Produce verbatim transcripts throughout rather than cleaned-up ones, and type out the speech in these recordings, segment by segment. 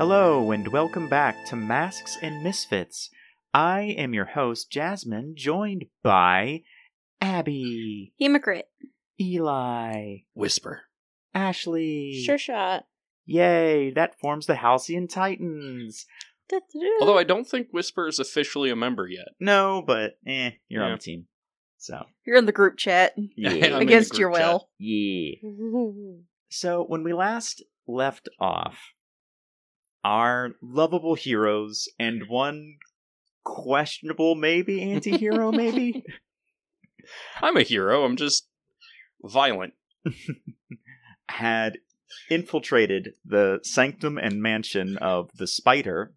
Hello, and welcome back to Masks and Misfits. I am your host, Jasmine, joined by Abby, Hemocrit, Eli, Whisper, Ashley, Sure Shot. Yay, that forms the Halcyon Titans. Although I don't think Whisper is officially a member yet. No, but eh, you're yeah. on the team. So you're in the group chat. Yeah. Against your will. Yeah. So when we last left off, our lovable heroes and one questionable maybe anti-hero maybe. I'm a hero, I'm just violent. Had infiltrated the sanctum and mansion of the spider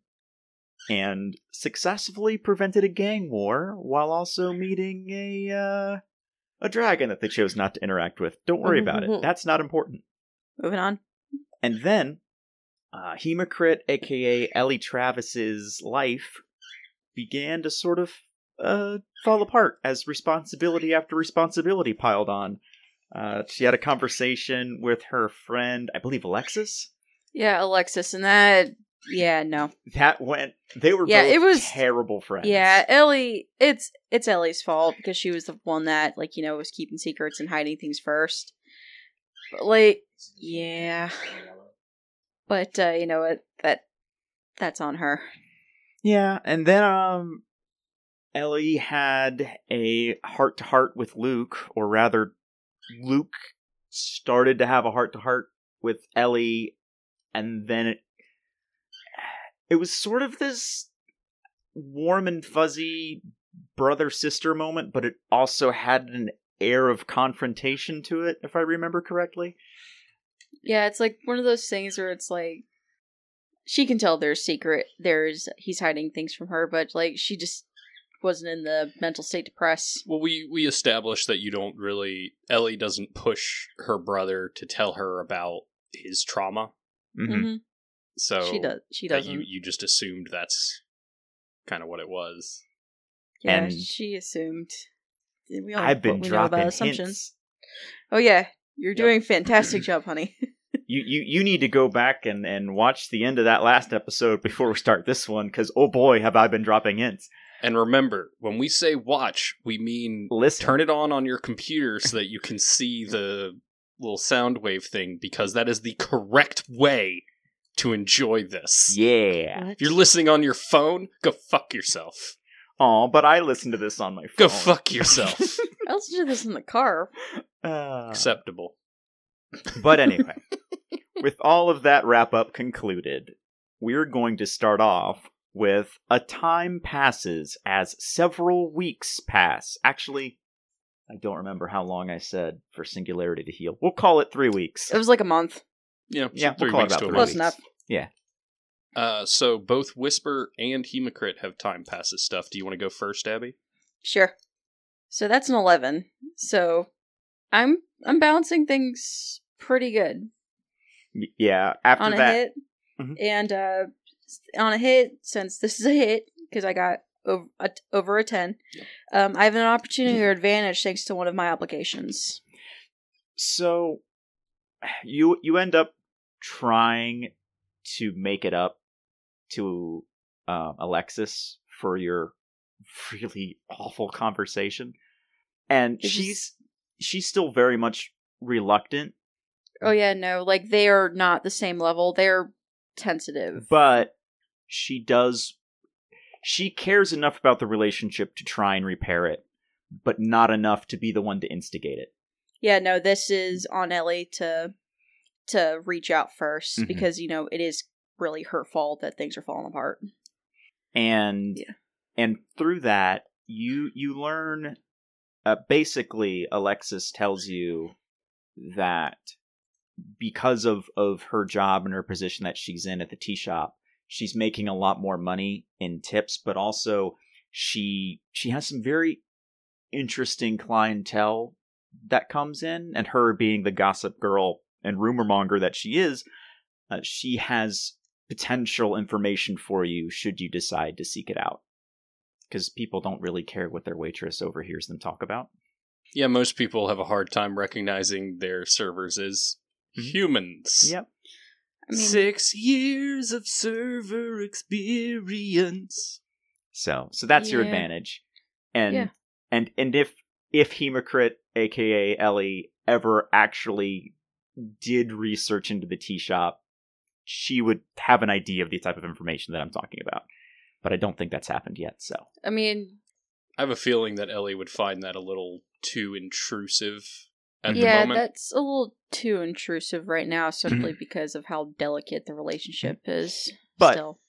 and successfully prevented a gang war while also meeting a uh, a dragon that they chose not to interact with. Don't worry about it. That's not important. Moving on. And then, uh, Hemocrit, a k a. Ellie Travis's life, began to sort of uh, fall apart as responsibility after responsibility piled on. Uh, she had a conversation with her friend, I believe Alexis? Yeah, Alexis, and that... Yeah, no. That went... They were yeah, both it was, terrible friends. Yeah, Ellie... It's it's Ellie's fault, because she was the one that, like, you know, was keeping secrets and hiding things first. But, like, yeah. But, uh, you know, it, that that's on her. Yeah, and then, um... Ellie had a heart-to-heart with Luke, or rather... Luke started to have a heart-to-heart with Ellie, and then it, it was sort of this warm and fuzzy brother-sister moment, but it also had an air of confrontation to it, if I remember correctly. Yeah, it's like one of those things where it's like, she can tell there's secret, there's, he's hiding things from her, but like, she just... wasn't in the mental state to press. Well, we, we established that you don't really... Ellie doesn't push her brother to tell her about his trauma. Mm-hmm. Mm-hmm. So... She, does, she doesn't. You, you just assumed that's kind of what it was. Yeah, and she assumed. We all, I've been we dropping know about assumptions. Hints. Oh yeah, you're doing yep. a fantastic job, honey. You, you you need to go back and, and watch the end of that last episode before we start this one, because oh boy, have I been dropping hints. And remember, when we say watch, we mean listen. Turn it on on your computer so that you can see the little sound wave thing, because that is the correct way to enjoy this. Yeah. What? If you're listening on your phone, go fuck yourself. Aw, but I listen to this on my phone. Go fuck yourself. I listen to this in the car. Uh, Acceptable. But anyway, with all of that wrap-up concluded, we're going to start off with a time passes as several weeks pass. Actually, I don't remember how long I said for Singularity to heal. We'll call it three weeks. It was like a month. Yeah, yeah, we'll call it about three weeks. Close enough. Yeah. Uh, so both Whisper and Hemocrit have time passes stuff. Do you want to go first, Abby? Sure. So that's an eleven. So I'm I'm balancing things pretty good. Y- yeah. After on a that, hit, mm-hmm. and. Uh, On a hit, since this is a hit, because I got over a, over a ten, um, I have an opportunity or advantage thanks to one of my obligations. So, you you end up trying to make it up to uh, Alexis for your really awful conversation, and it's she's she's still very much reluctant. Oh yeah, no, like they are not the same level. They're tentative, but. She does, she cares enough about the relationship to try and repair it, but not enough to be the one to instigate it. Yeah, no, this is on Ellie to to reach out first, mm-hmm. because, you know, it is really her fault that things are falling apart. And yeah. and through that, you, you learn, uh, basically, Alexis tells you that because of, of her job and her position that she's in at the tea shop, she's making a lot more money in tips, but also she she has some very interesting clientele that comes in, and her being the gossip girl and rumor monger that she is, uh, she has potential information for you should you decide to seek it out. Because people don't really care what their waitress overhears them talk about. Yeah, most people have a hard time recognizing their servers as humans. Yep. I mean, six years of server experience. So, so that's yeah. your advantage. And yeah. and and if if Hemocrit, aka Ellie, ever actually did research into the tea shop, she would have an idea of the type of information that I'm talking about. But I don't think that's happened yet, so. I mean, I have a feeling that Ellie would find that a little too intrusive at yeah, the moment. Yeah, that's a little too intrusive right now, simply because of how delicate the relationship is but, still.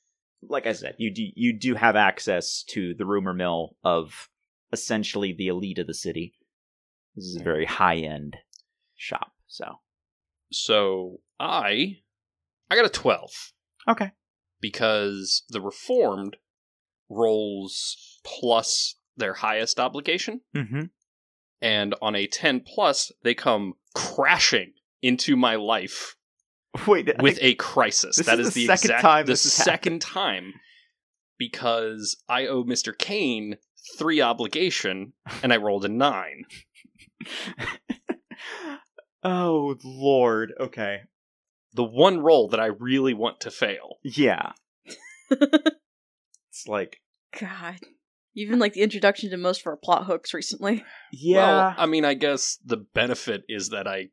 Like I said, you do, you do have access to the rumor mill of essentially the elite of the city. This is a very high-end shop, so. So, I... I got a twelve. Okay. Because the Reformed rolls plus their highest obligation. Mm-hmm. And on a ten plus, they come crashing into my life Wait, with a crisis. That is, is the, the second exact, time. This is the second time because I owe Mister Kane three obligation and I rolled a nine. Oh, Lord. Okay. The one roll that I really want to fail. Yeah. It's like... God. You've been like the introduction to most of our plot hooks recently. Yeah. Well, I mean, I guess the benefit is that I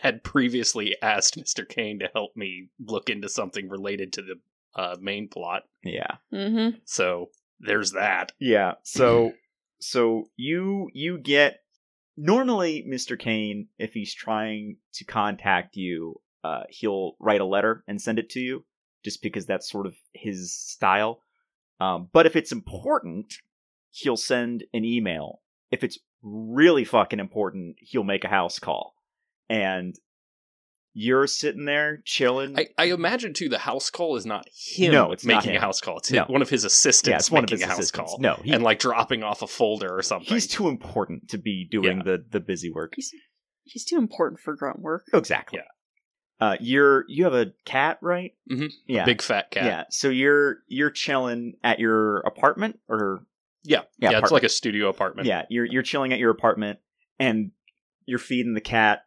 had previously asked Mister Kane to help me look into something related to the uh, main plot. Yeah. Mm-hmm. So, there's that. Yeah. So, so you you get... Normally, Mister Kane, if he's trying to contact you... Uh, he'll write a letter and send it to you, just because that's sort of his style. Um, but if it's important, he'll send an email. If it's really fucking important, he'll make a house call. And you're sitting there chilling. I, I imagine, too, the house call is not him no, it's making not him. a house call. It's no. one of his assistants yeah, it's making one of his a house assistants. call. No, he, and, like, dropping off a folder or something. He's too important to be doing yeah. the, the busy work. He's, he's too important for grunt work. Exactly. Yeah. Uh, you're you have a cat, right? Mm-hmm. Yeah, a big fat cat. Yeah. So you're you're chilling at your apartment, or yeah, yeah, yeah it's like a studio apartment. Yeah, you're you're chilling at your apartment, and you're feeding the cat.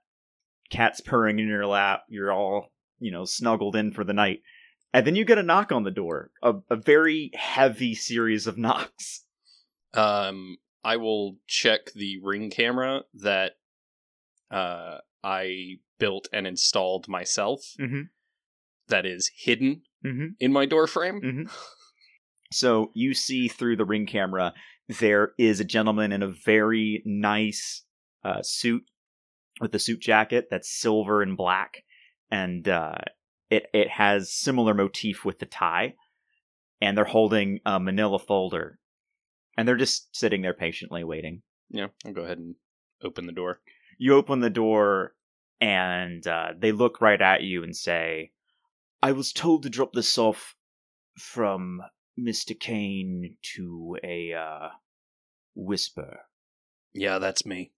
Cat's purring in your lap. You're all you know snuggled in for the night, and then you get a knock on the door. A, a very heavy series of knocks. Um, I will check the Ring camera that, uh, I. built and installed myself mm-hmm. that is hidden mm-hmm. in my door frame. Mm-hmm. So you see through the Ring camera, there is a gentleman in a very nice uh, suit with a suit jacket that's silver and black. And uh, it, it has similar motif with the tie. And they're holding a manila folder. And they're just sitting there patiently waiting. Yeah, I'll go ahead and open the door. You open the door... And uh, they look right at you and say, I was told to drop this off from Mister Kane to a uh, Whisper. Yeah, that's me.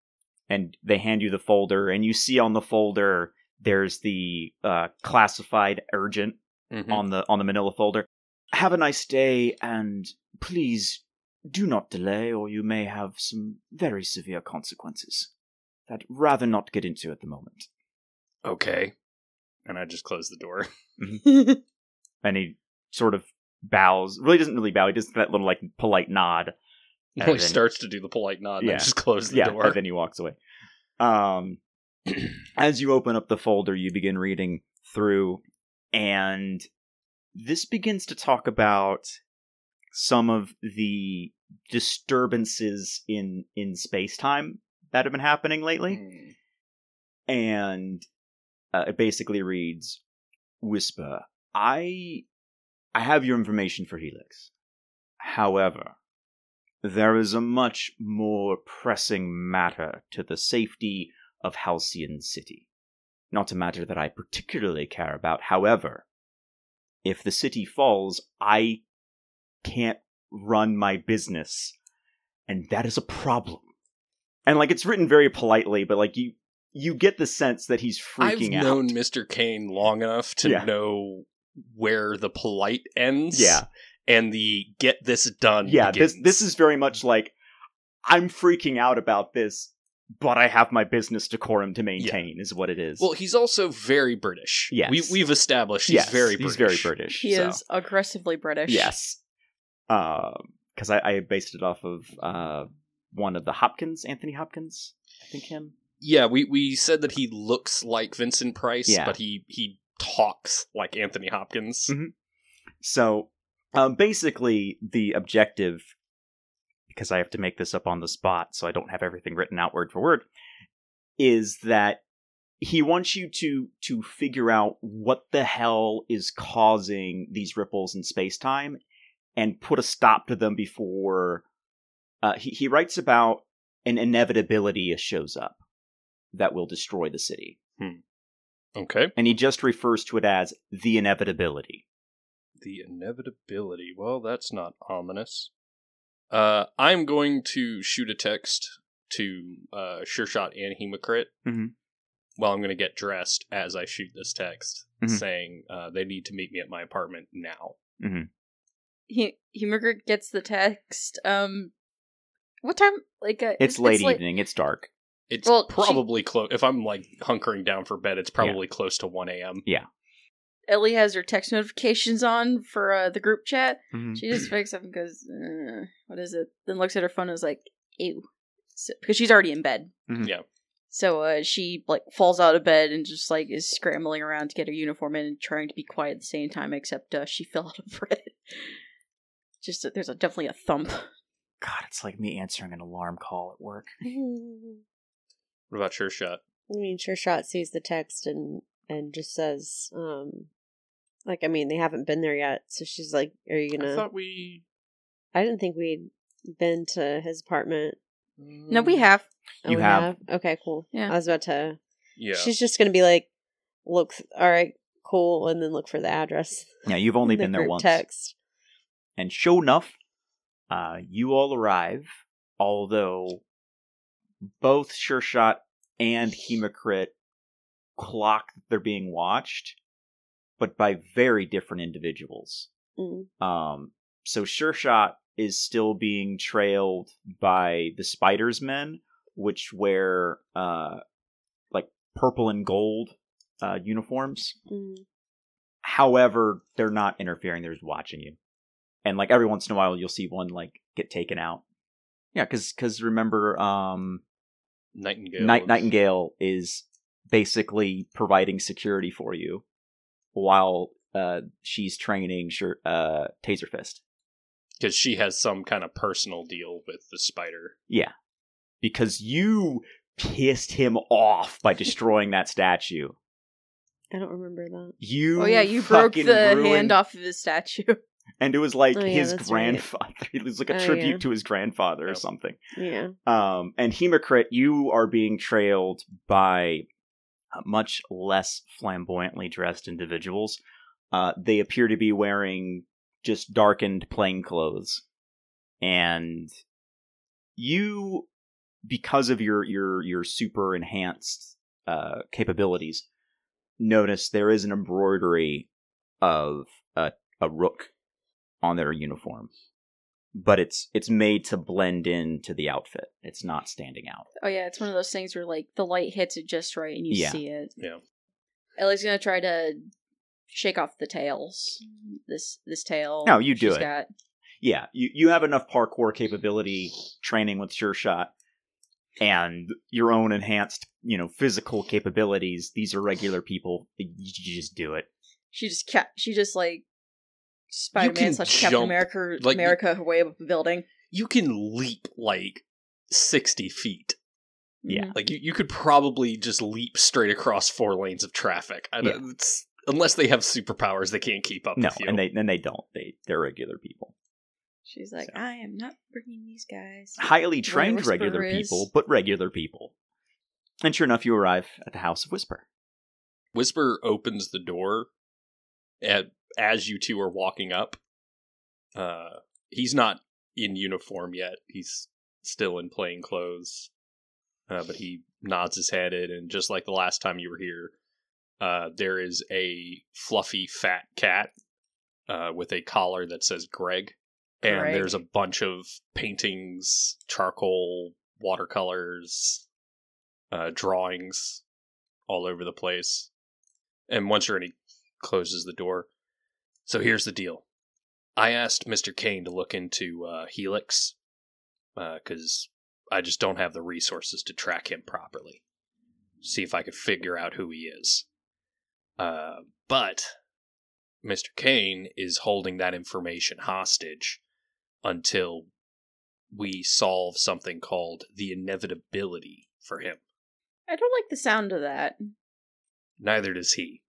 And they hand you the folder, and you see on the folder, there's the uh, classified urgent mm-hmm. on the on the manila folder. Have a nice day, and please do not delay, or you may have some very severe consequences. I'd rather not get into at the moment. Okay. And I just close the door. And he sort of bows. Really doesn't really bow. He does that little, like, polite nod. Well, he then... starts to do the polite nod and yeah. then just close the yeah, door. And then he walks away. Um, as you open up the folder, you begin reading through. And this begins to talk about some of the disturbances in, in space-time that have been happening lately. Mm. And uh, it basically reads, Whisper, I I have your information for Helix. However, there is a much more pressing matter to the safety of Halcyon City. Not a matter that I particularly care about. However, if the city falls, I can't run my business. And that is a problem. And, like, it's written very politely, but, like, you you get the sense that he's freaking out. I've known out. Mister Kane long enough to yeah. know where the polite ends. Yeah. And the get this done Yeah, begins. this this is very much like, I'm freaking out about this. but I have my business decorum to maintain, yeah. is what it is. Well, he's also very British. Yes. We, we've established he's yes, very British. He's very British. He so. is aggressively British. Yes. Because uh, I, I based it off of uh, one of the Hopkins, Anthony Hopkins, I think him. Yeah, we, we said that he looks like Vincent Price, yeah. but he, he talks like Anthony Hopkins. Mm-hmm. So, um, basically, the objective, because I have to make this up on the spot, so I don't have everything written out word for word, is that he wants you to to figure out what the hell is causing these ripples in space-time and put a stop to them before... Uh, he, he writes about an inevitability shows up that will destroy the city. Hmm. Okay. And he just refers to it as the inevitability. The inevitability. Well, that's not ominous. Uh, I'm going to shoot a text to uh, Sure Shot and Hemocrit. Mm-hmm. Well, I'm going to get dressed as I shoot this text, mm-hmm. saying uh, they need to meet me at my apartment now. Mm-hmm. He- Hemocrit gets the text. Um, what time? Like uh, It's, it's late it's evening. Late... It's dark. It's well, probably she... close. If I'm like hunkering down for bed, it's probably yeah. close to one a.m. Yeah. Ellie has her text notifications on for uh, the group chat. Mm-hmm. She just wakes up and goes, uh, what is it? Then looks at her phone and is like, ew. So, because she's already in bed. Mm-hmm. Yeah. So uh, she like falls out of bed and just like is scrambling around to get her uniform in and trying to be quiet at the same time, except uh, she fell out of bed. Just uh, there's a, definitely a thump. God, it's like me answering an alarm call at work. What about Sure Shot? I mean, Sure Shot sees the text and and just says, um... Like, I mean, they haven't been there yet, so she's like, are you gonna... I thought we... I didn't think we'd been to his apartment. No, we have. Oh, you we have. have? Okay, cool. Yeah. I was about to... Yeah. She's just gonna be like, look, alright, cool, and then look for the address. Yeah, you've only the been there once. Text. And sure enough, uh, you all arrive, although both Sure Shot and Hemocrit clock that they're being watched, but by very different individuals. Mm. Um, so Sure Shot is still being trailed by the Spider's Men, which wear uh, like purple and gold uh, uniforms. Mm. However, they're not interfering; they're just watching you. And like every once in a while, you'll see one like get taken out. Yeah, because because remember, um, Nightingale Night- Nightingale is. basically providing security for you while uh, she's training sure, uh, Taser Fist. Because she has some kind of personal deal with the spider. Yeah. Because you pissed him off by destroying that statue. I don't remember that. You Oh yeah, you broke the ruined... hand off of his statue. And it was like oh, yeah, his grandfather. Right. It was like a oh, tribute yeah. to his grandfather yep. or something. Yeah. Um, and Hemocrit, you are being trailed by much less flamboyantly dressed individuals. Uh, they appear to be wearing just darkened plain clothes. And you, because of your, your, your super enhanced uh, capabilities, notice there is an embroidery of a, a rook on their uniform, but it's it's made to blend into the outfit. It's not standing out. Oh yeah, it's one of those things where like the light hits it just right and you yeah. see it. Yeah. Ellie's gonna try to shake off the tails. This this tail. No, you do it. Got. Yeah, you you have enough parkour capability training with Sure Shot and your own enhanced you know physical capabilities. These are regular people. You, you just do it. She just ca- She just like. Spider-Man slash Captain America, like, America way up the building. You can leap like sixty feet. Yeah, like you, you could probably just leap straight across four lanes of traffic. I don't, yeah. it's, unless they have superpowers, they can't keep up. No, with you. and they and they don't. They they're regular people. She's like, so. I am not bringing these guys. Highly trained regular is. people, but regular people. And sure enough, you arrive at the house of Whisper. Whisper opens the door at. As you two are walking up, uh, he's not in uniform yet. He's still in plain clothes, uh, but he nods his head in, and just like the last time you were here, uh, there is a fluffy, fat cat uh, with a collar that says Greg, and Greg. There's a bunch of paintings, charcoal, watercolors, uh, drawings all over the place. And once you're in, he closes the door. So here's the deal. I asked Mister Kane to look into uh, Helix, because uh, I just don't have the resources to track him properly. See if I could figure out who he is. Uh, but Mister Kane is holding that information hostage until we solve something called the inevitability for him. I don't like the sound of that. Neither does he.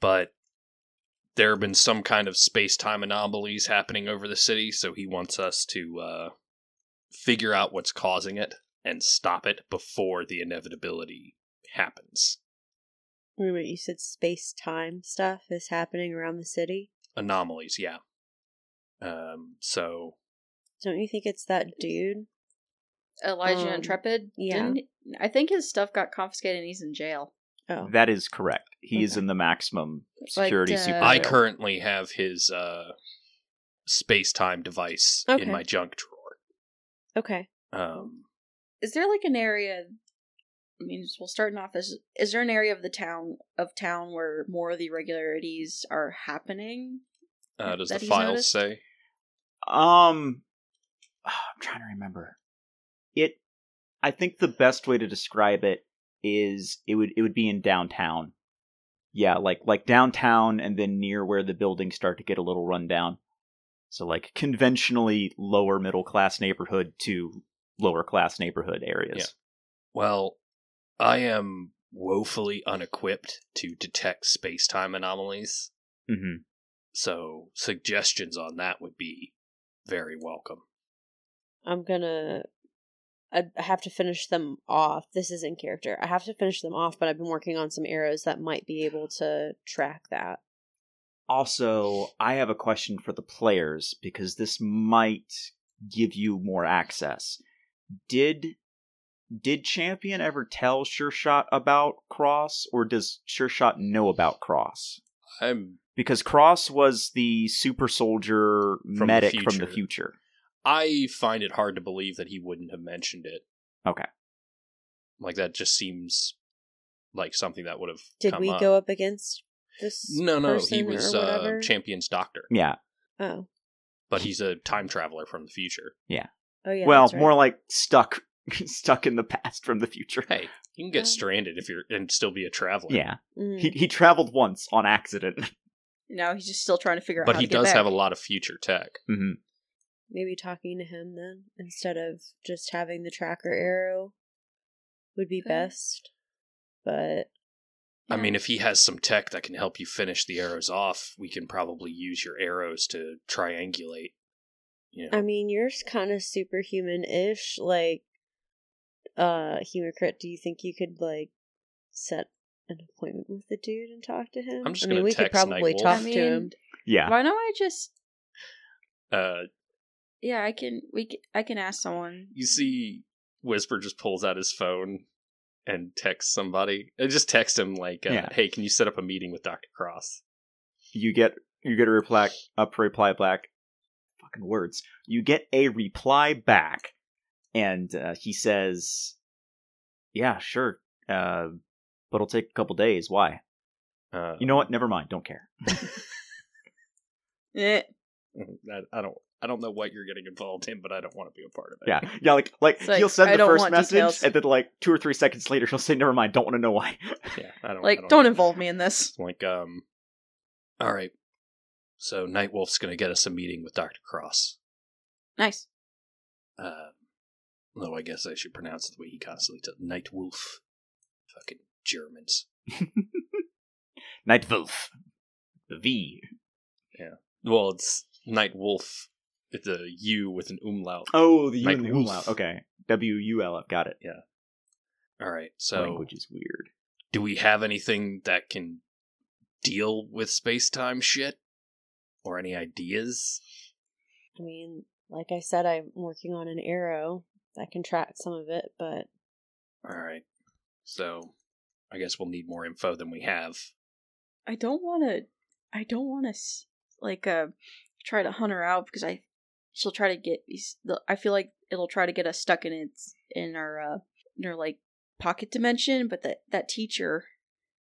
But there have been some kind of space-time anomalies happening over the city, so he wants us to uh, figure out what's causing it and stop it before the inevitability happens. Wait a minute, you said space-time stuff is happening around the city? Anomalies, yeah. Um, so... Don't you think it's that dude? Elijah um, Intrepid? Yeah. Didn't, I think his stuff got confiscated and he's in jail. Oh. That is correct. He okay. is in the maximum security like, uh, super. I currently have his uh, space-time device okay. in my junk drawer. Okay. Um, is there like an area? I mean, we'll start in office. Is there an area of the town of town where more of the irregularities are happening? Uh, does the file say? Um, oh, I'm trying to remember. It. I think the best way to describe it is it would it would be in downtown. Yeah, like like downtown and then near where the buildings start to get a little run down. So like conventionally lower middle class neighborhood to lower class neighborhood areas. Yeah. Well, I am woefully unequipped to detect space-time anomalies. Mm-hmm. So suggestions on that would be very welcome. I'm gonna... I have to finish them off. This is in character. I have to finish them off, but I've been working on some arrows that might be able to track that. Also, I have a question for the players, because this might give you more access. Did did Champion ever tell Sure Shot about Cross, or does Sure Shot know about Cross? I'm... Because Cross was the super soldier from medic the from the future. I find it hard to believe that he wouldn't have mentioned it. Okay. Like, that just seems like something that would have Did come we up. go up against this No, no, person he was uh, Champion's doctor. Yeah. Oh. But he's a time traveler from the future. Yeah. Oh, yeah. Well, right. more like stuck stuck in the past from the future. Hey, you can get oh. stranded if you're and still be a traveler. Yeah. Mm. He he traveled once on accident. No, he's just still trying to figure out but how to get back. But he does have a lot of future tech. Mm-hmm. Maybe talking to him, then, instead of just having the tracker arrow would be best, but... Yeah. I mean, if he has some tech that can help you finish the arrows off, we can probably use your arrows to triangulate. You know. I mean, yours kind of superhuman-ish, like, uh, Hemocrit, do you think you could, like, set an appointment with the dude and talk to him? I'm just I mean, we could probably Nightwulf. talk I mean, to him. Yeah. Why don't I just... Uh... Yeah, I can. We can, I can ask someone. You see, Whisper just pulls out his phone and texts somebody. I just text him like, uh, yeah. "Hey, can you set up a meeting with Doctor Cross?" You get you get a reply up reply back. Fucking words. You get a reply back, and uh, he says, "Yeah, sure, uh, but it'll take a couple days. Why? Uh, you know what? Never mind. Don't care." I, I don't. I don't know what you're getting involved in, but I don't want to be a part of it. Yeah, yeah, like like, like he'll send I the first message, details. and then like two or three seconds later, he'll say, "Never mind, don't want to know why." Yeah, I don't like. I don't, don't involve me in this. Like, um, all right. So Nightwulf's gonna get us a meeting with Doctor Cross. Nice. Uh, though I guess I should pronounce it the way he constantly does. Nightwulf. Fucking Germans. Nightwulf. The V. Yeah. Well, it's Nightwulf. It's a U with an umlaut. Oh, the U and the umlaut. Okay. W U L F. Got it. Yeah. All right. So, language is weird. Do we have anything that can deal with space-time shit? Or any ideas? I mean, like I said, I'm working on an arrow that can track some of it, but... All right. So, I guess we'll need more info than we have. I don't want to... I don't want to, like, uh, try to hunt her out, because I... She'll try to get. I feel like it'll try to get us stuck in its in our uh, in our like pocket dimension, but that that teacher,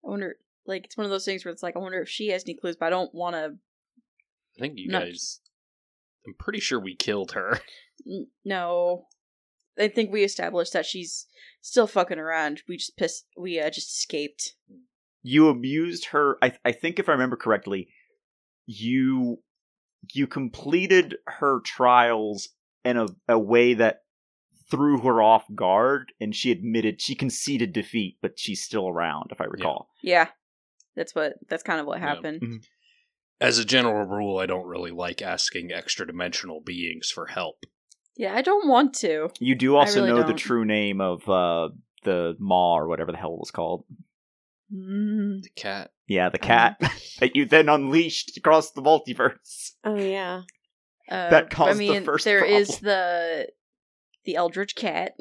I wonder, like, it's one of those things where it's like, I wonder if she has any clues, but I don't want to. I think you not... guys, I'm pretty sure we killed her. No. I think we established that she's still fucking around. We just pissed, we uh, just escaped. You abused her. I th- I think if I remember correctly, you you completed her trials in a, a way that threw her off guard, and she admitted she conceded defeat, but she's still around, if I recall. Yeah, yeah. That's what that's kind of what happened. Yeah. Mm-hmm. As a general rule, I don't really like asking extra-dimensional beings for help. Yeah, I don't want to. You do also really know don't. the true name of uh, the maw, or whatever the hell it was called. Mm. The cat. Yeah, the cat um. that you then unleashed across the multiverse. Oh, yeah. Uh, that caused I mean, the first there problem. Is the, the Eldritch Cat,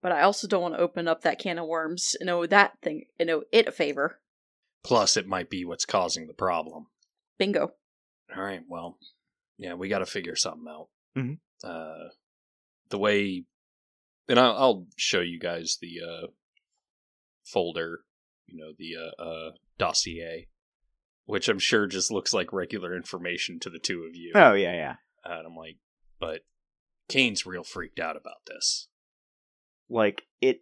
but I also don't want to open up that can of worms and owe that thing, and owe it a favor. Plus, it might be what's causing the problem. Bingo. All right, well, yeah, we got to figure something out. Mm-hmm. Uh, the way, and I'll, I'll show you guys the uh, folder, you know, the uh, uh, dossier, which I'm sure just looks like regular information to the two of you. Oh, yeah, yeah. Uh, and I'm like, but Kane's real freaked out about this. Like, it,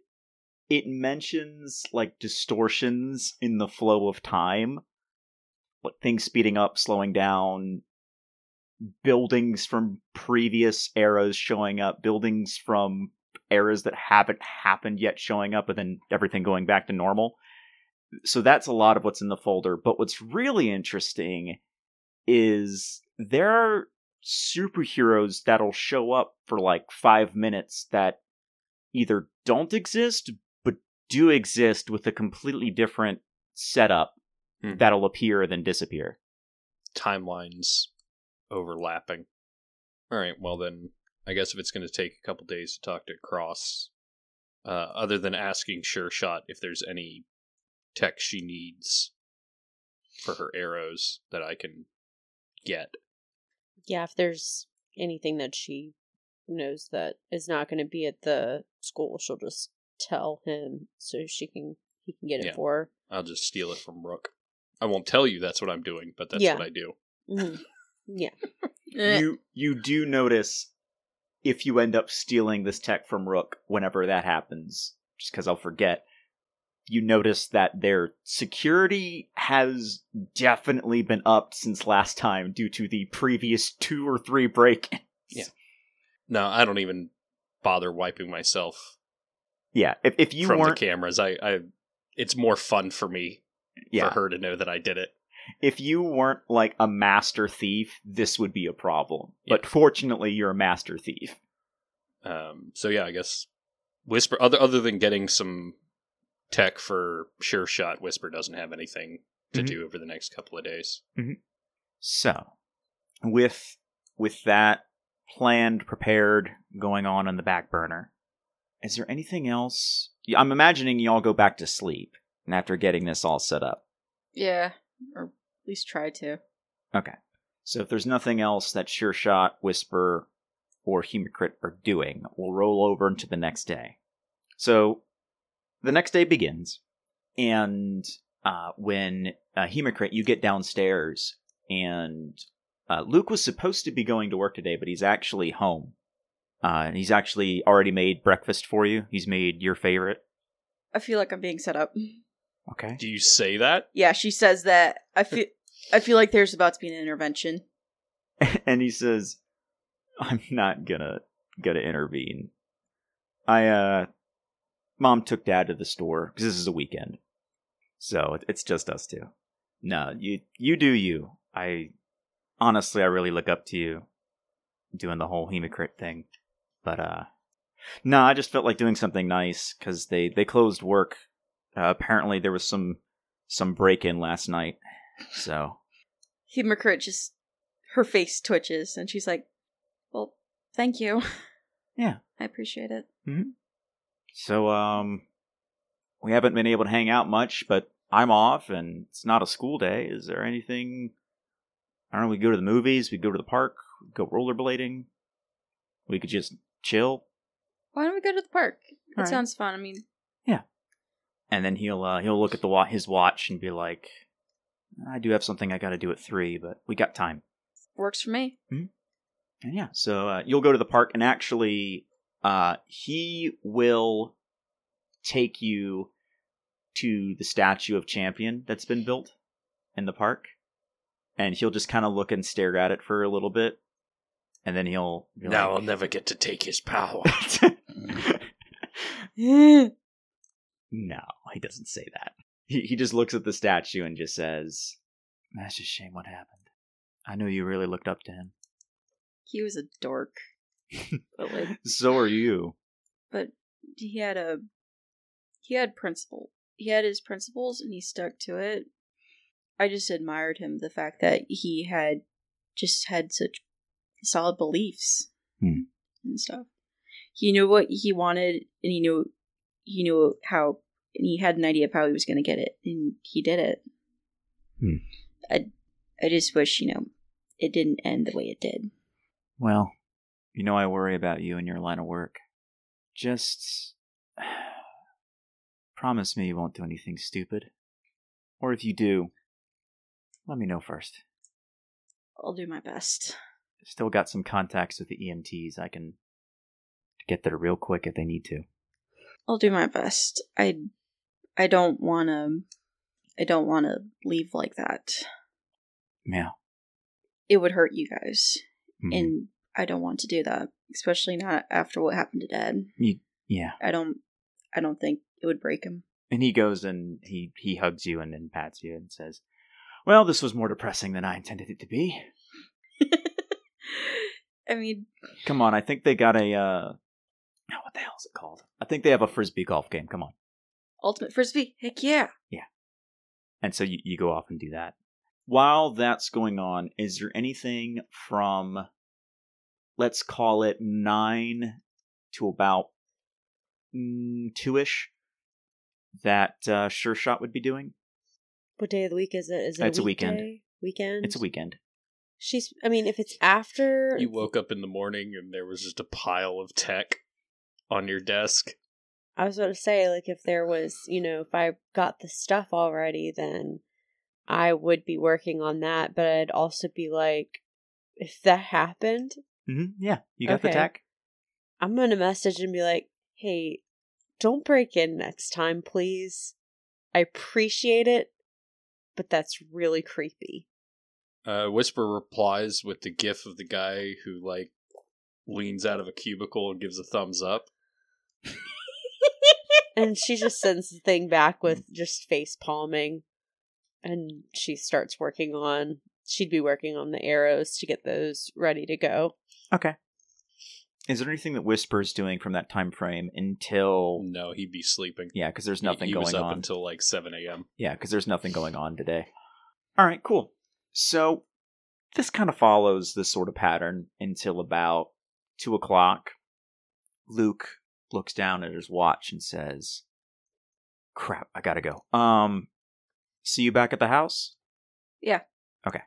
it mentions, like, distortions in the flow of time, like things speeding up, slowing down, buildings from previous eras showing up, buildings from eras that haven't happened yet showing up, and then everything going back to normal. So that's a lot of what's in the folder. But what's really interesting is there are superheroes that'll show up for like five minutes that either don't exist, but do exist with a completely different setup hmm. that'll appear then disappear. Timelines overlapping. All right, well then, I guess if it's going to take a couple days to talk to Cross, uh, other than asking Sure Shot if there's any tech she needs for her arrows that I can get. Yeah, if there's anything that she knows that is not going to be at the school, she'll just tell him so she can he can get it yeah, for her. I'll just steal it from Rook. I won't tell you that's what I'm doing, but that's yeah. what I do. Mm-hmm. Yeah. you you do notice if you end up stealing this tech from Rook, whenever that happens, just because I'll forget, you notice that their security has definitely been upped since last time due to the previous two or three break-ins. Yeah. No, I don't even bother wiping myself. Yeah, if if you from weren't... the cameras, I, I it's more fun for me yeah. for her to know that I did it. If you weren't, like, a master thief, this would be a problem. Yeah. But fortunately, you're a master thief. Um, so, yeah, I guess Whisper, other other than getting some tech for Sure Shot, Whisper doesn't have anything to mm-hmm. do over the next couple of days. Mm-hmm. So, with with that planned, prepared, going on on the back burner, is there anything else? I'm imagining y'all go back to sleep and after getting this all set up. Yeah. Or at least try to. Okay. So if there's nothing else that Sure Shot, Whisper, or Hemocrit are doing, we'll roll over into the next day. So the next day begins, and uh, when uh, Hemocrit, you get downstairs, and uh, Luke was supposed to be going to work today, but he's actually home. Uh, and he's actually already made breakfast for you. He's made your favorite. I feel like I'm being set up. Okay. Do you say that? Yeah, she says that. I feel I feel like there's about to be an intervention. And he says, I'm not gonna gonna intervene. I uh Mom took Dad to the store because this is a weekend. So it's just us two. No, you you do you. I honestly I really look up to you doing the whole Hemocrit thing. But uh no, I just felt like doing something nice because they, they closed work. Uh, apparently there was some some break-in last night, so... Hemocrit just... her face twitches, and she's like, well, thank you. Yeah. I appreciate it. Mm-hmm. So, um... we haven't been able to hang out much, but I'm off, and it's not a school day. Is there anything... I don't know, we go to the movies, we go to the park, go rollerblading. We could just chill. Why don't we go to the park? That sounds fun. I mean... Yeah. And then he'll uh, he'll look at the wa- his watch and be like, I do have something I got to do at three, but we got time. Works for me. Mm-hmm. And yeah, so uh, you'll go to the park, and actually uh, he will take you to the statue of Champion that's been built in the park. And he'll just kind of look and stare at it for a little bit. And then he'll... Now like, I'll never get to take his power. No, he doesn't say that. He, he just looks at the statue and just says, that's a shame what happened. I knew you really looked up to him. He was a dork. But like, so are you. But he had a... He had principle. He had his principles and he stuck to it. I just admired him, the fact that he had just had such solid beliefs hmm. and stuff. He knew what he wanted, and he knew he knew how, and he had an idea of how he was going to get it, and he did it. Hmm. I, I just wish, you know, it didn't end the way it did. Well, you know I worry about you and your line of work. Just promise me you won't do anything stupid. Or if you do... Let me know first. I'll do my best. Still got some contacts with the E M Ts. I can get there real quick if they need to. I'll do my best. I, I don't want to. I don't want to leave like that. Yeah. It would hurt you guys, mm-hmm. and I don't want to do that, especially not after what happened to Dad. You, yeah. I don't. I don't think it would break him. And he goes and he he hugs you and then pats you and says, well, this was more depressing than I intended it to be. I mean... Come on, I think they got a, uh... Oh, what the hell is it called? I think they have a Frisbee golf game, come on. Ultimate Frisbee? Heck yeah! Yeah. And so you, you go off and do that. While that's going on, is there anything from, let's call it nine to about mm, two-ish, that uh, Sure Shot would be doing? What day of the week is it? Is it it's a, a weekend. Weekend. It's a weekend. She's. I mean, if it's after. You woke up in the morning and there was just a pile of tech on your desk. I was about to say, like, if there was, you know, if I got the stuff already, then I would be working on that. But I'd also be like, if that happened. Mm-hmm. Yeah, you got okay. the tech. I'm going to message and be like, hey, don't break in next time, please. I appreciate it. But that's really creepy. Uh, Whisper replies with the gif of the guy who, like, leans out of a cubicle and gives a thumbs up. And she just sends the thing back with just face palming. And she starts working on... She'd be working on the arrows to get those ready to go. Okay. Is there anything that Whisper's doing from that time frame until... No, he'd be sleeping. Yeah, because there's nothing he, he going on. He was up until like seven a.m. Yeah, because there's nothing going on today. All right, cool. So this kind of follows this sort of pattern until about two o'clock. Luke looks down at his watch and says, crap, I gotta go. Um, see you back at the house? Yeah. Okay.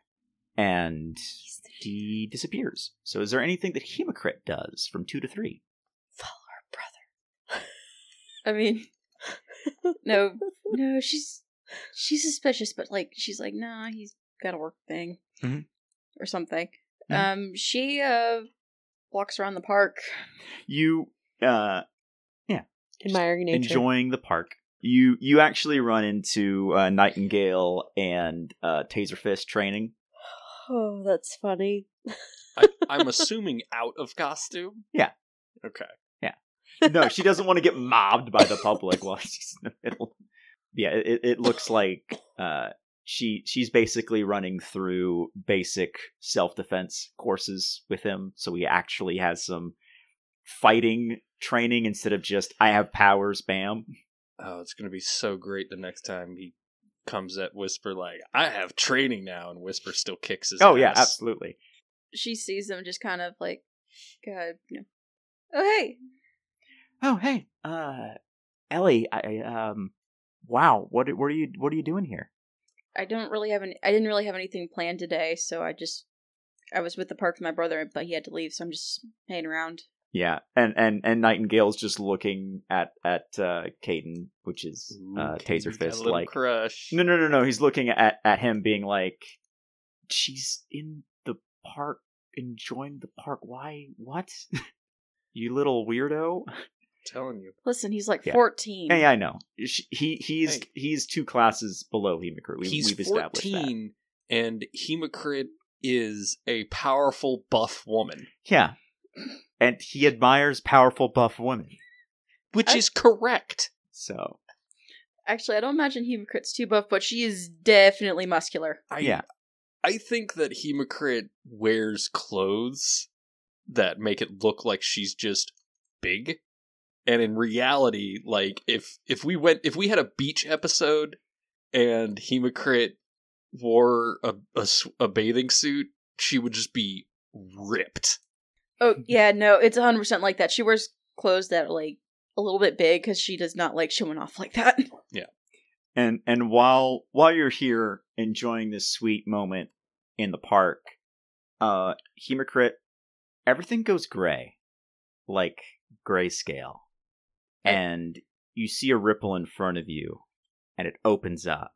And he disappears. So is there anything that Hemocrit does from two to three? Follow her brother. I mean, no, no, she's she's suspicious, but like she's like, nah, he's got a work thing mm-hmm. or something. Mm-hmm. Um, she uh walks around the park. You uh, yeah, admiring nature, enjoying the park. You you actually run into uh, Nightingale and uh, Taser Fist training. Oh, that's funny. I, I'm assuming out of costume? Yeah. Okay. Yeah. No, she doesn't want to get mobbed by the public while she's in the middle. Yeah, it, it looks like uh, she she's basically running through basic self-defense courses with him, so he actually has some fighting training instead of just, I have powers, bam. Oh, it's going to be so great the next time he comes at Whisper like, I have training now, and Whisper still kicks his oh, ass. Oh, yeah, absolutely. She sees him just kind of like, God, you know. Oh, hey. Oh, hey. Uh, Ellie, I, um, wow, what, what are you, what are you doing here? I don't really have any, I didn't really have anything planned today, so I just, I was with the park with my brother, but he had to leave, so I'm just hanging around. Yeah, and and and Nightingale's just looking at at uh, Caden, which is uh, Taser Fist, like crush. No, no, no, no. He's looking at, at him, being like, "She's in the park, enjoying the park. Why? What? You little weirdo!" I'm telling you. Listen, he's like yeah. fourteen. Hey, I know. She, he he's hey. he's two classes below Hemocrit. We, he's we've established fourteen, that. And Hemocrit is a powerful buff woman. Yeah. And he admires powerful buff women. Which I, is correct. So. Actually, I don't imagine Hemocrit's too buff, but she is definitely muscular. I, yeah. I think that Hemocrit wears clothes that make it look like she's just big. And in reality, like, if, if we went, if we had a beach episode and Hemocrit wore a, a, a bathing suit, she would just be ripped. Oh, yeah, no, it's one hundred percent like that. She wears clothes that are, like, a little bit big because she does not like showing off like that. Yeah. And and while while you're here enjoying this sweet moment in the park, uh, Hemocrit, everything goes gray, like grayscale. And you see a ripple in front of you, and it opens up.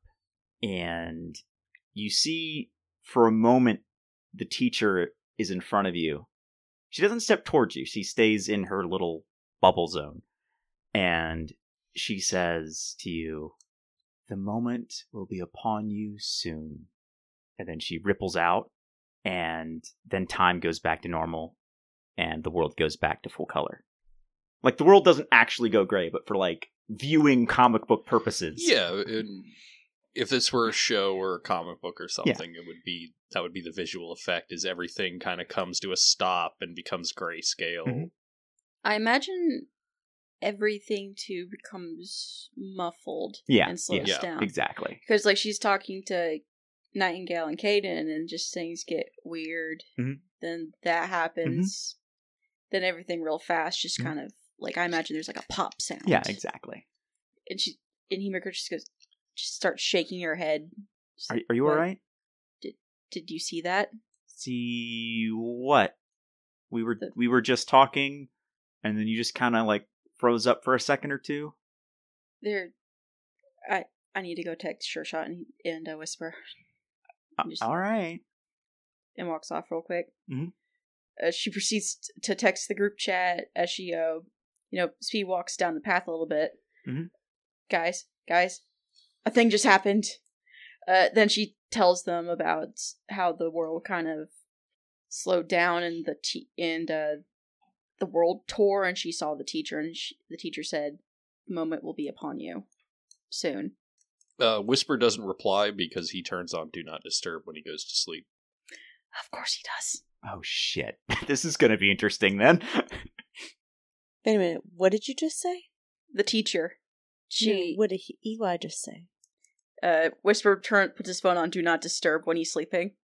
And you see, for a moment, the teacher is in front of you. She doesn't step towards you. She stays in her little bubble zone. And she says to you, "The moment will be upon you soon." And then she ripples out. And then time goes back to normal. And the world goes back to full color. Like, the world doesn't actually go gray, but for, like, viewing comic book purposes. Yeah. It, if this were a show or a comic book or something, yeah. it would be... That would be the visual effect, is everything kind of comes to a stop and becomes grayscale. Mm-hmm. I imagine everything, too, becomes muffled yeah, and slows yeah, down. Exactly. Because, like, she's talking to Nightingale and Caden, and just things get weird. Mm-hmm. Then that happens. Mm-hmm. Then everything real fast just mm-hmm. kind of, like, I imagine there's, like, a pop sound. Yeah, exactly. And she and Hemocrit just goes, just starts shaking her head. Just, are, are you all right? Did you see that? See what? We were the... we were just talking, and then you just kind of like froze up for a second or two. There, I I need to go text Sure Shot and and uh, Whisper. Uh, just, all right. And walks off real quick. Mm-hmm. Uh, she proceeds to text the group chat as she uh you know speed walks down the path a little bit. Mm-hmm. Guys, guys, a thing just happened. Uh, then she tells them about how the world kind of slowed down and the te- and uh, the world tore, and she saw the teacher, and she- the teacher said, "The moment will be upon you soon." Uh, Whisper doesn't reply because he turns on Do Not Disturb when he goes to sleep. Of course he does. Oh shit. This is going to be interesting then. Wait a minute. What did you just say? The teacher. She. What did he- Eli just say? Uh, Whisper turn, puts his phone on Do Not Disturb when he's sleeping.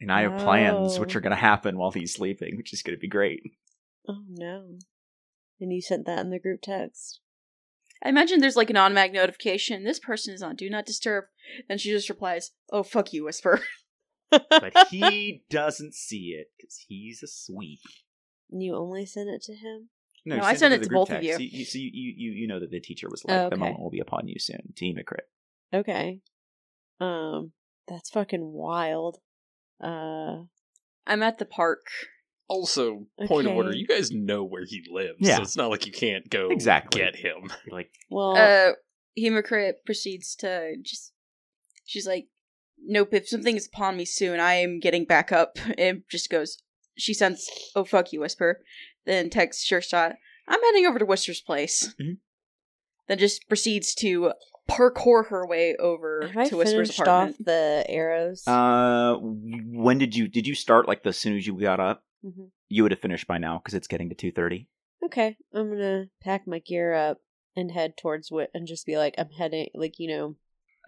And I have oh. plans which are going to happen while he's sleeping, which is going to be great. Oh, no. And you sent that in the group text. I imagine there's like an automatic notification. This person is on Do Not Disturb. And she just replies, "Oh, fuck you, Whisper." But he doesn't see it because he's a sweet. You only sent it to him? No, no I sent it, it to both text. of you. So you, you, you, you know that the teacher was like, oh, okay. "The moment will be upon you soon." To Hemocrit. Okay. Um, that's fucking wild. Uh, I'm at the park. Also, point okay. of order, you guys know where he lives, yeah. so it's not like you can't go exactly. get him. Like, well, uh, Hemocrit proceeds to just, she's like, "Nope, if something is upon me soon, I am getting back up," and just goes, she sends, "Oh, fuck you, Whisper," then texts Sure Shot, "I'm heading over to Whisper's place." Mm-hmm. Then just proceeds to parkour her way over Have to I Whisper's apartment. Off the arrows. Uh, when did you did you start? Like as soon as you got up, mm-hmm. you would have finished by now because it's getting to two thirty. Okay, I'm gonna pack my gear up and head towards Wit and just be like, I'm heading, like you know,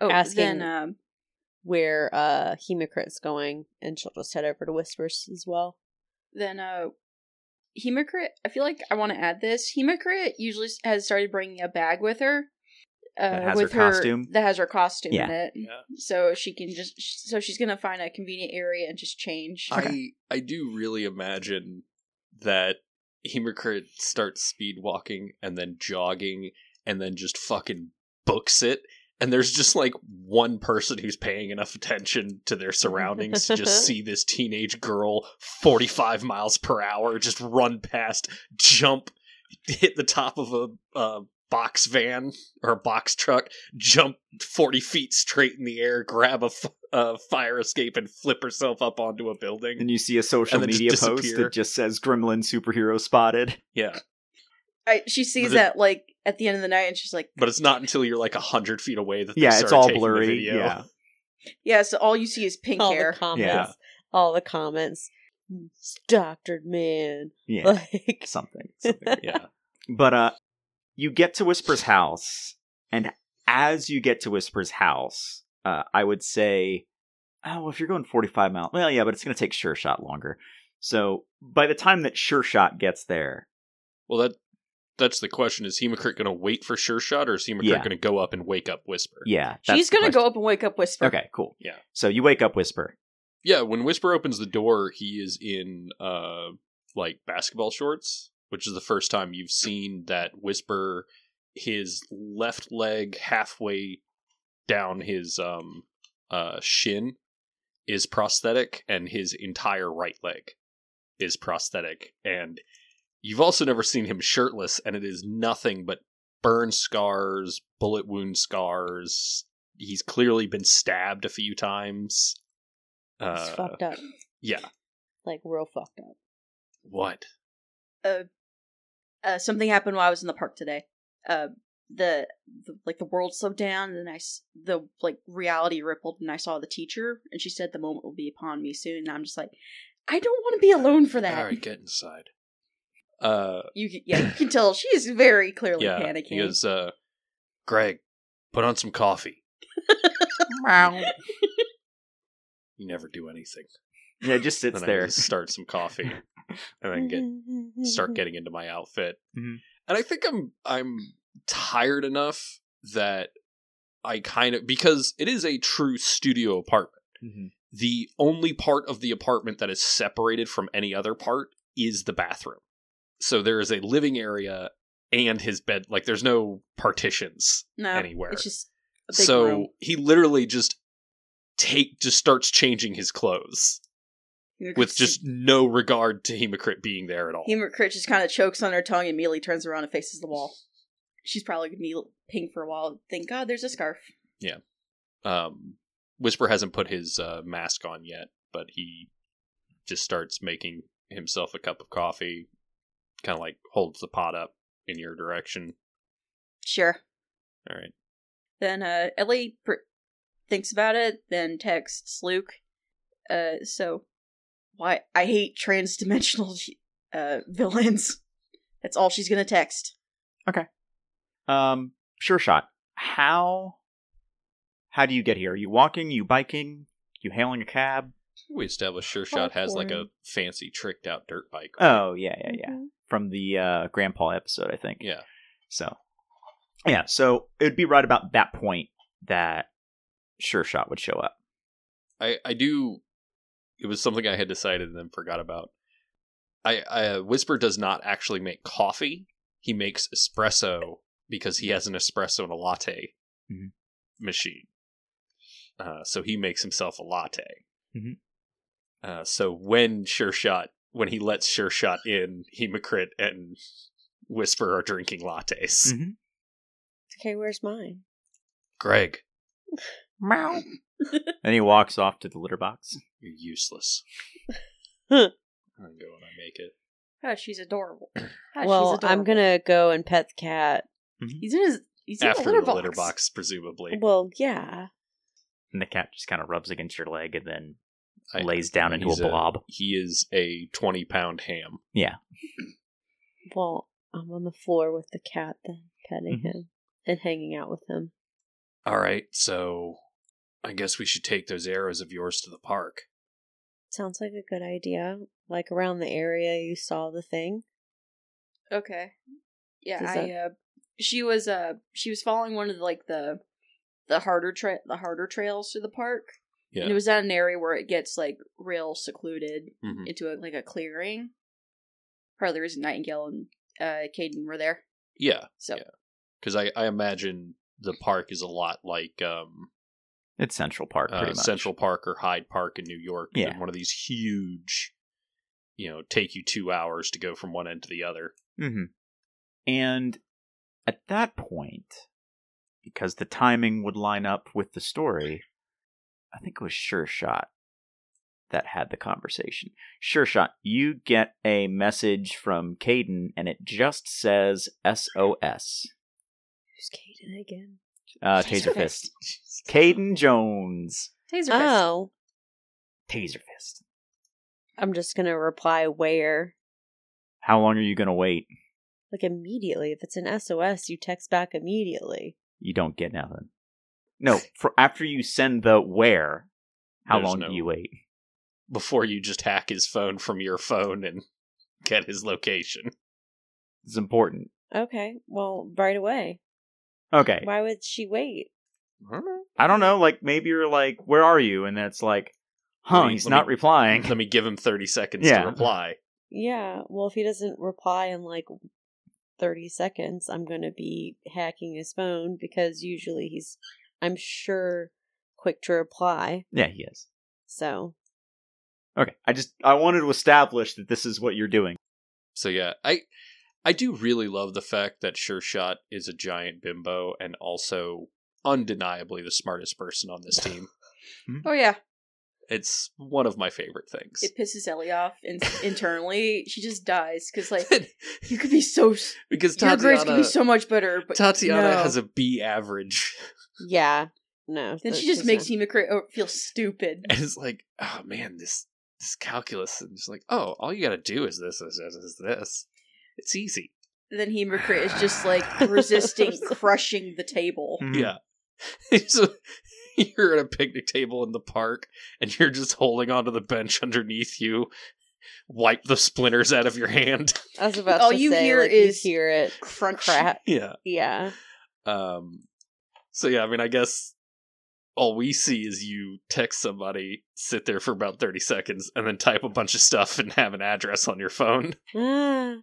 oh, asking then, um, where uh Hemocrit's going, and she'll just head over to Whisper's as well. Then uh, Hemocrit, I feel like I want to add this. Hemocrit usually has started bringing a bag with her. Uh, that has with her costume. Her, that has her costume yeah. in it, yeah. so she can just. So she's gonna find a convenient area and just change. I I do really imagine that Hemocrit starts speed walking and then jogging and then just fucking books it. And there's just like one person who's paying enough attention to their surroundings to just see this teenage girl, forty-five miles per hour, just run past, jump, hit the top of a uh, box van or a box truck, jump forty feet straight in the air, grab a f- uh, fire escape, and flip herself up onto a building. And you see a social media post that just says "Gremlin superhero spotted." Yeah. I, she sees that like at the end of the night, and she's like, "But it's not until you're like a hundred feet away that they yeah, start it's all blurry." Yeah, yeah. So all you see is pink all hair. The comments, yeah. All the comments. Doctored man. Yeah, like something. something. Yeah. But uh, you get to Whisper's house, and as you get to Whisper's house, uh, I would say, oh, if you're going forty-five miles, well, yeah, but it's going to take Sure Shot longer. So by the time that Sure Shot gets there, well, that. That's the question. Is Hemocrit going to wait for Sure Shot, or is Hemocrit yeah. going to go up and wake up Whisper? Yeah. She's going to go up and wake up Whisper. Okay, cool. Yeah. So you wake up Whisper. Yeah, when Whisper opens the door, he is in, uh, like, basketball shorts, which is the first time you've seen that Whisper, his left leg halfway down his um, uh, shin is prosthetic, and his entire right leg is prosthetic, and... You've also never seen him shirtless, and it is nothing but burn scars, bullet wound scars. He's clearly been stabbed a few times. Uh, He's fucked up. Yeah. Like, real fucked up. What? Uh, uh, something happened while I was in the park today. Uh, the, the like the world slowed down, and I the like reality rippled, and I saw the teacher, and she said the moment will be upon me soon. And I'm just like, I don't want to be alone for that. All right, get inside. Uh, you yeah, you can tell she is very clearly yeah, panicking. He goes, uh, Greg, put on some coffee. You never do anything. Yeah, it just sits then there. I just start some coffee, and then get start getting into my outfit. Mm-hmm. And I think I'm I'm tired enough that I kind of because it is a true studio apartment. Mm-hmm. The only part of the apartment that is separated from any other part is the bathroom. So there is a living area and his bed. Like, there's no partitions no, anywhere. It's just a big so room. He literally just take just starts changing his clothes Hemocrit with just no regard to Hemocrit being there at all. Hemocrit just kind of chokes on her tongue and immediately turns around and faces the wall. She's probably going to be pink for a while. Thank God there's a scarf. Yeah. Um, Whisper hasn't put his uh, mask on yet, but he just starts making himself a cup of coffee. Kind of like holds the pot up in your direction. Sure. All right. Then uh, Ellie pr- thinks about it, then texts Luke. Uh, so, why I hate trans-dimensional uh, villains. That's all she's gonna text. Okay. Um, Sure Shot. How? How do you get here? Are you walking? You biking? You hailing a cab? We established Sure Shot has like a fancy tricked out dirt bike. Right? Oh yeah, yeah, yeah. Mm-hmm. From the uh, Grandpa episode, I think. Yeah. So, yeah. So it would be right about that point that Sure Shot would show up. I, I do. It was something I had decided and then forgot about. I, I Whisper does not actually make coffee. He makes espresso because he has an espresso and a latte mm-hmm. machine. Uh, so he makes himself a latte. Mm-hmm. Uh, so when Sure Shot, when he lets Sure Shot in, Hemocrit and Whisper are drinking lattes. Mm-hmm. Okay, where's mine? Greg. Meow. And he walks off to the litter box. You're useless. I'm going to make it. Oh, she's adorable. Oh, well, she's adorable. I'm going to go and pet the cat. Mm-hmm. He's in his he's After in the litter, the box. litter box, presumably. Well, yeah. And the cat just kind of rubs against your leg and then I, lays down I mean, into a blob. A, he is a twenty-pound ham. Yeah. Well, I'm on the floor with the cat then, petting mm-hmm. him and hanging out with him. All right, so I guess we should take those arrows of yours to the park. Sounds like a good idea. Like around the area you saw the thing. Okay. Yeah, Does I. That... Uh, she was. Uh, she was following one of the, like the the harder tra- the harder trails through the park. Yeah. And it was at an area where it gets, like, real secluded mm-hmm. into, a, like, a clearing. part of the reason Nightingale and uh, Caden were there. Yeah. So, because yeah. I, I imagine the park is a lot like um, it's Central Park, pretty uh, much. Central Park or Hyde Park in New York. Yeah. One of these huge, you know, take you two hours to go from one end to the other. Mm-hmm. And at that point, because the timing would line up with the story, I think it was Sure Shot that had the conversation. Sure Shot, you get a message from Caden, and it just says S O S. Who's Caden again? Uh, Taser, Taser Fist. Fist. Caden Jones. Taser Fist. Oh. Taser Fist. I'm just going to reply where. How long are you going to wait? Like immediately. If it's an S O S, you text back immediately. You don't get nothing. No, for after you send the where, how There's long no... do you wait? Before you just hack his phone from your phone and get his location. It's important. Okay, well, right away. Okay. Why would she wait? I don't know. I don't know, like, maybe you're like, where are you? And that's like, huh, me, he's not me, replying. Let me give him thirty seconds yeah. to reply. Yeah, well, if he doesn't reply in, like, thirty seconds, I'm going to be hacking his phone, because usually he's, I'm sure, quick to reply. Yeah, he is. So... Okay, I just, I wanted to establish that this is what you're doing. So yeah, I I do really love the fact that Sure Shot is a giant bimbo and also undeniably the smartest person on this team. Oh yeah. It's one of my favorite things. It pisses Ellie off in- internally. She just dies, because like, you could be so, because Tatiana, your grades could be so much better, but Tatiana no. has a B average. Yeah, no. Then she just makes not... Hemocrit feel stupid. And it's like, oh man, this... This calculus, and just like, oh, all you gotta do is this, is this, is this. It's easy. And then Hemocrit is just like resisting, crushing the table. Yeah. So you're at a picnic table in the park, and you're just holding onto the bench underneath you. Wipe the splinters out of your hand. I was about all to you say, hear like, is you hear it crunch. Crap. Yeah. Yeah. Um. So yeah, I mean, I guess. All we see is you text somebody, sit there for about thirty seconds, and then type a bunch of stuff and have an address on your phone. Uh,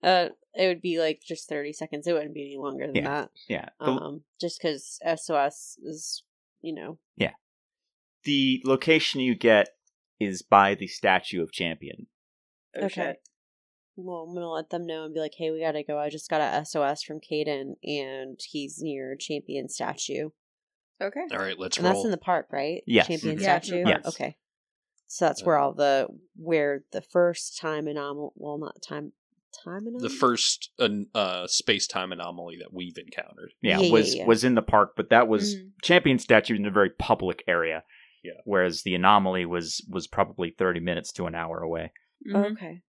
uh, it would be like just thirty seconds. It wouldn't be any longer than yeah. that. Yeah. Um, the... Just because S O S is, you know. Yeah. The location you get is by the statue of Champion. Okay. okay. Well, I'm going to let them know and be like, hey, we got to go. I just got a S O S from Caden, and he's near Champion statue. Okay. All right, let's and roll. That's in the park, right? Yes. Champion mm-hmm. statue? Yes. Okay. So that's where all the, where the first time anomaly, well, not time, time anomaly? The first uh, space-time anomaly that we've encountered. Yeah, yeah was yeah, yeah. was in the park, but that was, mm-hmm. Champion statue in a very public area. Yeah. Whereas the anomaly was, was probably thirty minutes to an hour away. Mm-hmm. Okay.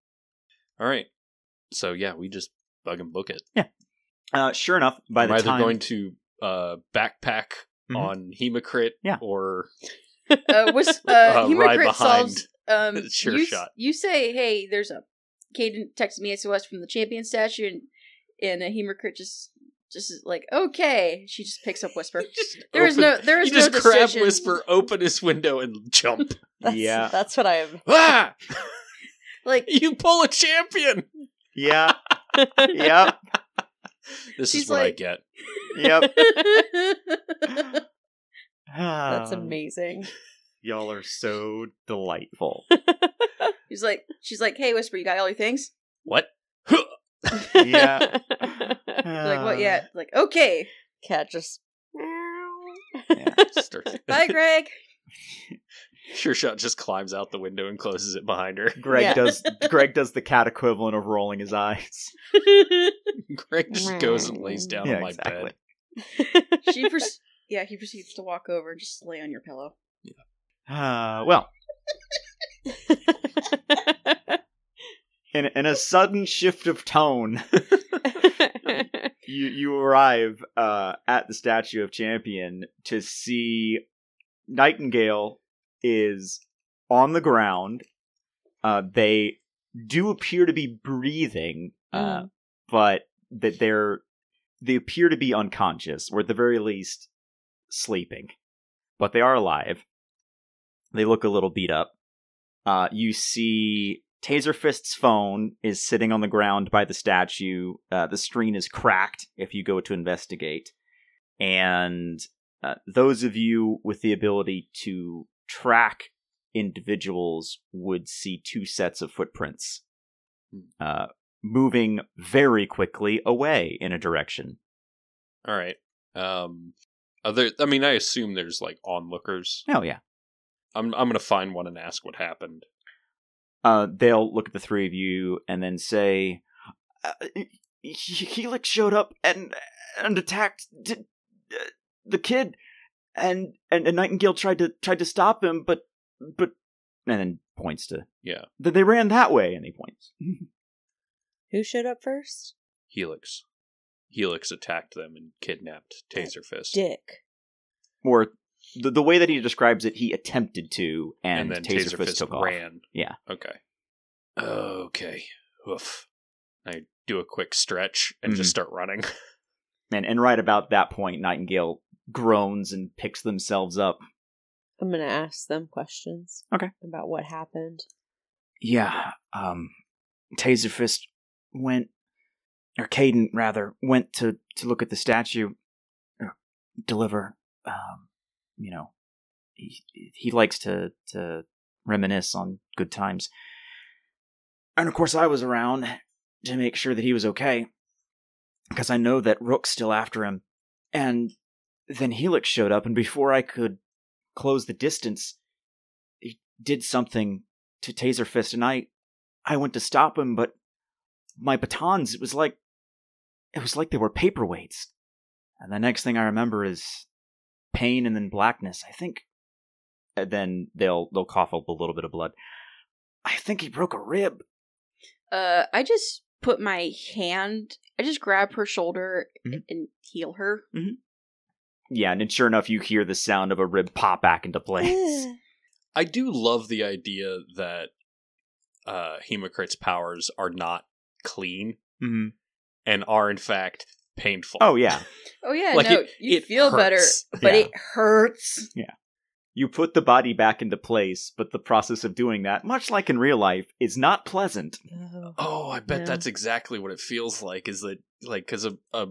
All right. So yeah, we just bug and book it. Yeah. Uh, sure enough, by I'm the time. I'm either going to uh, backpack Mm-hmm. on Hemocrit yeah. or uh, was, uh, uh, Hemocrit ride solves, um, Sure you, Shot. You say, hey, there's a Caden texted me S O S from the Champion statue, and, and uh, Hemocrit just just is like, okay. She just picks up Whisper. There open, is no there is you no just decision. Grab Whisper, open his window, and jump. that's, yeah, that's what I am. Ah! Like you pull a Champion. Yeah, yeah. This She's is what like, I get. Yep. That's amazing. Y'all are so delightful. He's like, she's like, hey, Whisper, you got all your things? What? Yeah. Like, what? Yeah. Like, okay. Cat just. Yeah, bye, Greg. Sure Shot just climbs out the window and closes it behind her. Greg yeah. does Greg does the cat equivalent of rolling his eyes. Greg just goes and lays down yeah, on my exactly. bed. She pers- yeah, he proceeds to walk over and just lay on your pillow. Yeah. Uh, well. in, in a sudden shift of tone, you, you arrive uh, at the statue of Champion to see Nightingale is on the ground. Uh, they do appear to be breathing, uh, mm. but that they're they appear to be unconscious, or at the very least, sleeping. But they are alive. They look a little beat up. Uh, you see Taser Fist's phone is sitting on the ground by the statue. Uh, the screen is cracked if you go to investigate. And uh, those of you with the ability to track individuals would see two sets of footprints uh, moving very quickly away in a direction. All right. Um, other, I mean, I assume there's like onlookers. Oh, yeah. I'm I'm going to find one and ask what happened. Uh, they'll look at the three of you and then say, uh, Helix showed up and and attacked d- d- the kid, and, and and Nightingale tried to tried to stop him, but but and then points to yeah. Then they ran that way, and he points. Who showed up first? Helix. Helix attacked them and kidnapped Taser Fist. Dick. Or the, the way that he describes it, he attempted to, and, and then Taser, Taser Fist, Fist took ran. Off. Yeah. Okay. Okay. Oof. I do a quick stretch and mm-hmm. just start running. And and right about that point, Nightingale groans and picks themselves up. I'm going to ask them questions. Okay. About what happened. Yeah. Um, Taser Fist went, or Caden, rather, went to, to look at the statue, or deliver, um, you know, he, he likes to, to reminisce on good times. And of course I was around to make sure that he was okay, because I know that Rook's still after him. And then Helix showed up, and before I could close the distance, he did something to Taser Fist, and I, I went to stop him, but my batons, it was like, it was like they were paperweights. And the next thing I remember is pain and then blackness. I think, and then they'll they'll cough up a little bit of blood. I think he broke a rib. Uh, I just put my hand, I just grab her shoulder mm-hmm. and heal her. Mm-hmm. Yeah, and then sure enough, you hear the sound of a rib pop back into place. I do love the idea that uh, Hemocrit's powers are not clean mm-hmm. and are in fact painful. Oh yeah. Oh yeah. Like no, it, you it feel hurts. Better, but yeah. It hurts. Yeah. You put the body back into place, but the process of doing that, much like in real life, is not pleasant. Oh, oh I bet yeah. that's exactly what it feels like. Is that like because a, a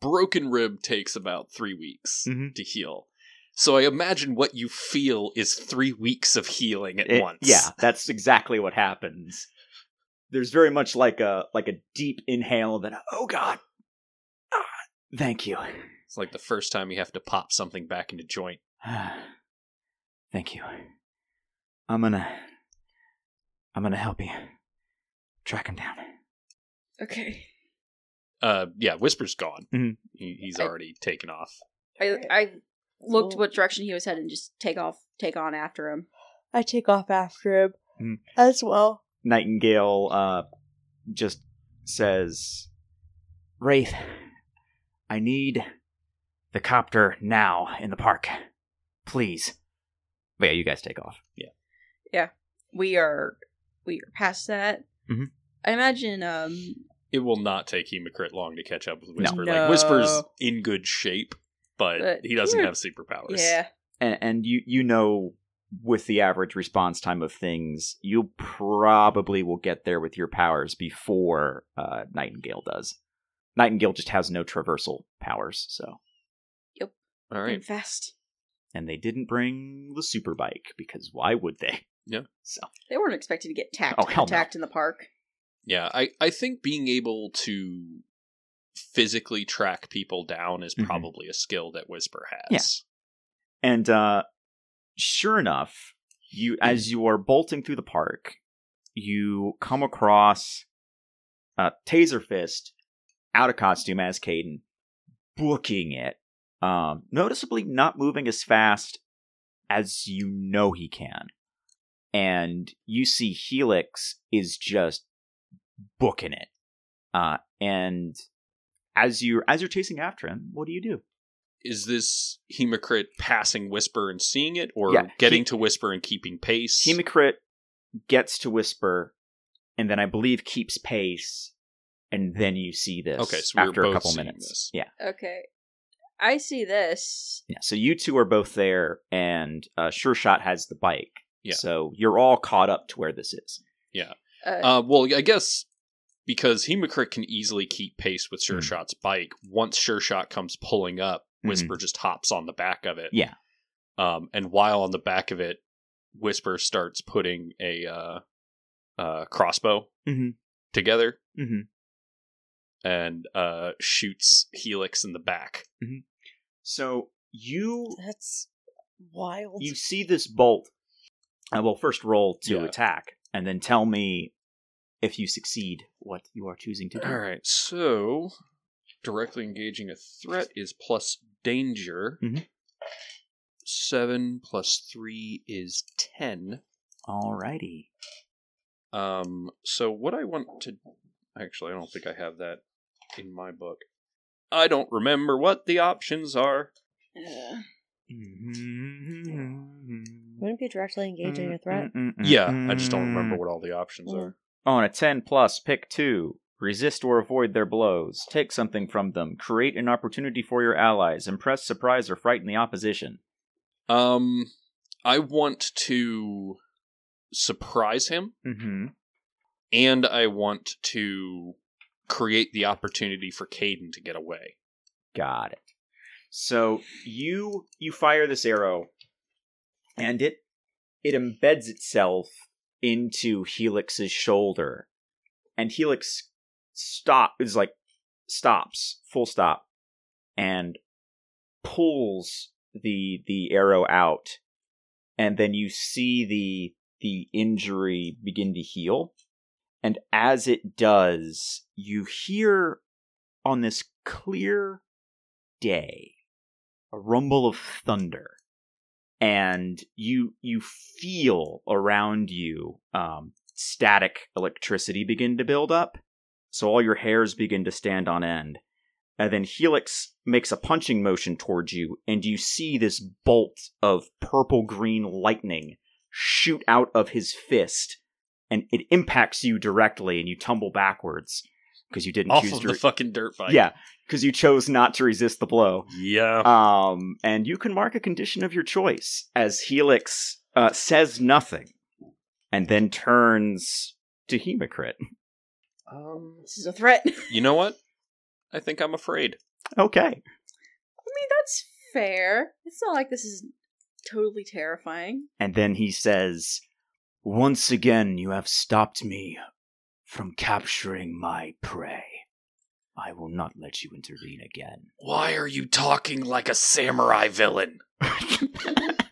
broken rib takes about three weeks mm-hmm. to heal. So I imagine what you feel is three weeks of healing at it, once. Yeah, that's exactly what happens. There's very much like a like a deep inhale, then oh god, ah, thank you. It's like the first time you have to pop something back into joint. Thank you. I'm gonna, I'm gonna help you track him down. Okay. Uh, yeah, Whisper's gone. Mm-hmm. He, he's already I, taken off. I I looked what direction he was headed and just take off, take on after him. I take off after him mm-hmm. as well. Nightingale uh, just says, Wraith, I need the copter now in the park. Please. But yeah, you guys take off. Yeah. Yeah. We are we are past that. Mm-hmm. I imagine... Um, it will not take Hemocrit long to catch up with Whisper. No. Like, Whisper's in good shape, but, but he doesn't have superpowers. Yeah. And, and you, you know... with the average response time of things, you probably will get there with your powers before uh, Nightingale does. Nightingale just has no traversal powers, so. Yep. All right. And fast. And they didn't bring the super bike because why would they? Yeah. So they weren't expected to get tacked, oh, hell attacked no. in the park. Yeah, I, I think being able to physically track people down is mm-hmm. probably a skill that Whisper has. Yeah. And, uh, sure enough, you as you are bolting through the park, you come across uh, Taser Fist, out of costume as Caden, booking it, um, noticeably not moving as fast as you know he can. And you see Helix is just booking it. Uh, and as you're, as you're chasing after him, what do you do? Is this Hemocrit passing Whisper and seeing it, or yeah, getting he, to Whisper and keeping pace? Hemocrit gets to Whisper, and then I believe keeps pace, and then you see this okay, so after a couple minutes. This. Yeah. Okay. I see this. Yeah. So you two are both there, and uh, Sure Shot has the bike. Yeah. So you're all caught up to where this is. Yeah. Uh, uh, well, I guess because Hemocrit can easily keep pace with Sure mm-hmm. Shot's bike. Once Sure Shot comes pulling up, Whisper mm-hmm. just hops on the back of it. Yeah. Um, and while on the back of it, Whisper starts putting a uh, uh, crossbow mm-hmm. together mm-hmm. and uh, shoots Helix in the back. Mm-hmm. So you... That's wild. You see this bolt. I will first roll to yeah. attack, and then tell me if you succeed what you are choosing to do. All right, so directly engaging a threat is plus danger. Mm-hmm. Seven plus three is ten. Alrighty. Um. So what I want to... Actually, I don't think I have that in my book. I don't remember what the options are. Yeah. Wouldn't it be directly engaging a threat? Yeah, I just don't remember what all the options yeah. are. On a ten plus, pick two. Resist or avoid their blows. Take something from them. Create an opportunity for your allies. Impress, surprise, or frighten the opposition. Um, I want to surprise him. Mm-hmm. And I want to create the opportunity for Caden to get away. Got it. So you you fire this arrow, and it it embeds itself into Helix's shoulder, and Helix stop is like stops full stop, and pulls the the arrow out, and then you see the the injury begin to heal, and as it does, you hear on this clear day a rumble of thunder, and you you feel around you um, static electricity begin to build up, so all your hairs begin to stand on end. And then Helix makes a punching motion towards you, and you see this bolt of purple-green lightning shoot out of his fist, and it impacts you directly, and you tumble backwards. Because you didn't Off choose of to re- the fucking dirt bike. Yeah, because you chose not to resist the blow. Yeah. Um, and you can mark a condition of your choice as Helix uh, says nothing, and then turns to Hemocrit. Um, this is a threat. You know what? I think I'm afraid. Okay. I mean, that's fair. It's not like this is totally terrifying. And then he says, "Once again, you have stopped me from capturing my prey. I will not let you intervene again." Why are you talking like a samurai villain? But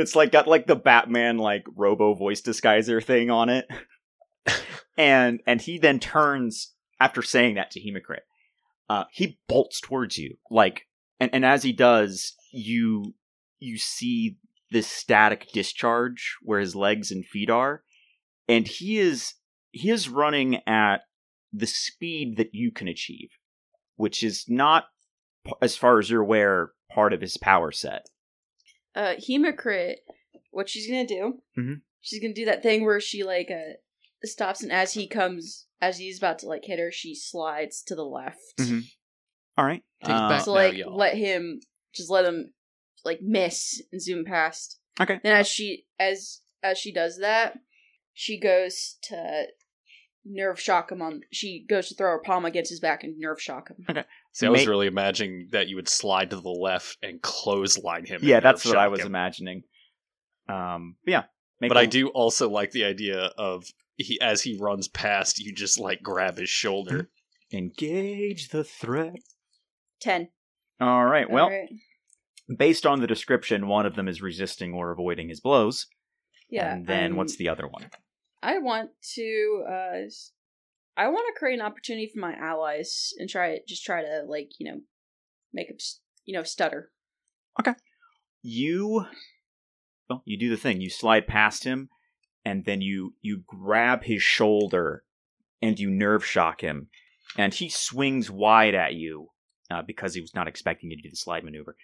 it's like got like the Batman like robo voice disguiser thing on it. and and he then turns after saying that to Hemocrit. Uh, he bolts towards you like, and and as he does, you you see this static discharge where his legs and feet are. And he is he is running at the speed that you can achieve, which is not, as far as you're aware, part of his power set. Uh, Hemocrit, what she's gonna do? Mm-hmm. She's gonna do that thing where she like uh, stops, and as he comes, as he's about to like hit her, she slides to the left. Mm-hmm. All right, uh, so like now, let him just let him like miss and zoom past. Okay. And as she as as she does that, she goes to nerve shock him on... She goes to throw her palm against his back and nerve shock him. Okay. See, I was Ma- really imagining that you would slide to the left and clothesline him. Yeah, that's what I was him. imagining. Um, yeah. But him. I do also like the idea of, he as he runs past, you just, like, grab his shoulder. Engage the threat. Ten. All right, well, All right. based on the description, one of them is resisting or avoiding his blows. Yeah. And then um, what's the other one? I want to, uh, I want to create an opportunity for my allies and try, just try to, like, you know, make them, you know, stutter. Okay. You, well, you do the thing. You slide past him, and then you, you grab his shoulder, and you nerve shock him, and he swings wide at you, uh, because he was not expecting you to do the slide maneuver.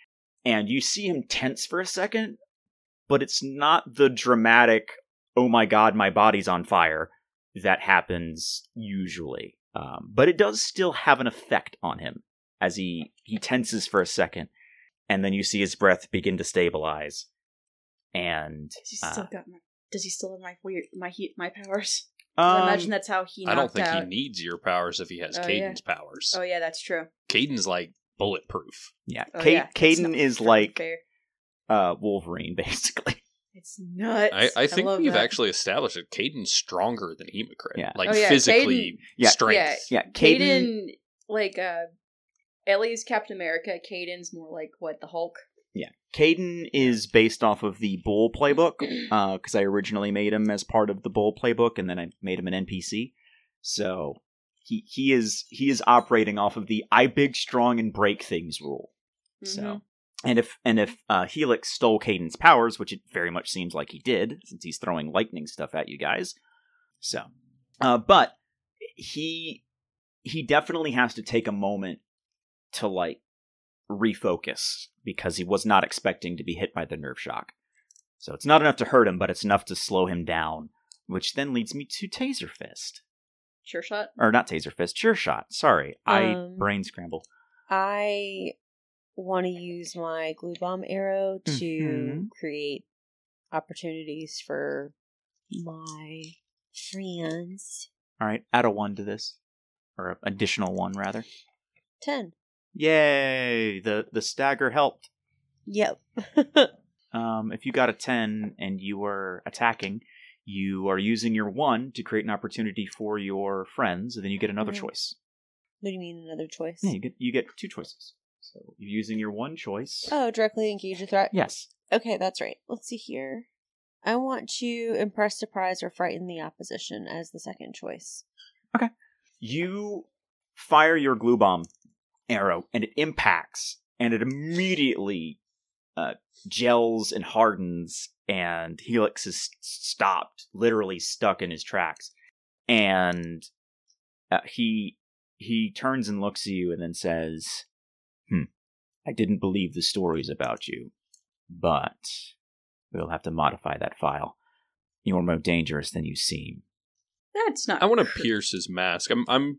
And you see him tense for a second, but it's not the dramatic, oh my god, my body's on fire, that happens usually. Um, but it does still have an effect on him as he, he tenses for a second. And then you see his breath begin to stabilize. And uh, still got my Does he still have my weird, my heat, my powers? Um, I imagine that's how he. I don't think out. he needs your powers if he has oh, Caden's yeah. powers. Oh yeah, that's true. Caden's like bulletproof. Yeah, oh, C- yeah. Caden is like uh, Wolverine, basically. It's nuts. I, I think I we've that. actually established that Caden's stronger than Hemocrit. Yeah. Like oh, yeah. physically, Caden, yeah. strength. Yeah, yeah. Caden, Caden, like uh, Ellie's Captain America. Caden's more like what the Hulk. Yeah, Caden is based off of the Bull playbook, because uh, I originally made him as part of the Bull playbook, and then I made him an N P C. So he he is he is operating off of the "I big, strong, and break things" rule. Mm-hmm. So, and if and if uh, Helix stole Caden's powers, which it very much seems like he did, since he's throwing lightning stuff at you guys. So, uh, but he he definitely has to take a moment to like refocus, because he was not expecting to be hit by the nerve shock. So it's not enough to hurt him, but it's enough to slow him down, which then leads me to Taser Fist. Sure Shot? Or not Taser Fist, Sure Shot. Sorry, I um, brain scramble. I want to use my glue bomb arrow to mm-hmm. create opportunities for my friends. All right, add a one to this. Or an additional one, rather. Ten. Yay! The the stagger helped. Yep. um, if you got a ten and you were attacking, you are using your one to create an opportunity for your friends, and then you get another mm-hmm. choice. What do you mean another choice? Yeah, you get you get two choices. So you're using your one choice. Oh, directly engage a threat? Yes. Okay, that's right. Let's see here. I want to impress, surprise, or frighten the opposition as the second choice. Okay. You fire your glue bomb arrow, and it impacts, and it immediately uh, gels and hardens, and Helix is stopped, literally stuck in his tracks. And uh, he he turns and looks at you and then says, hmm, I didn't believe the stories about you, but we'll have to modify that file. You're more dangerous than you seem. That's not... I want to pierce his mask. I'm... I'm...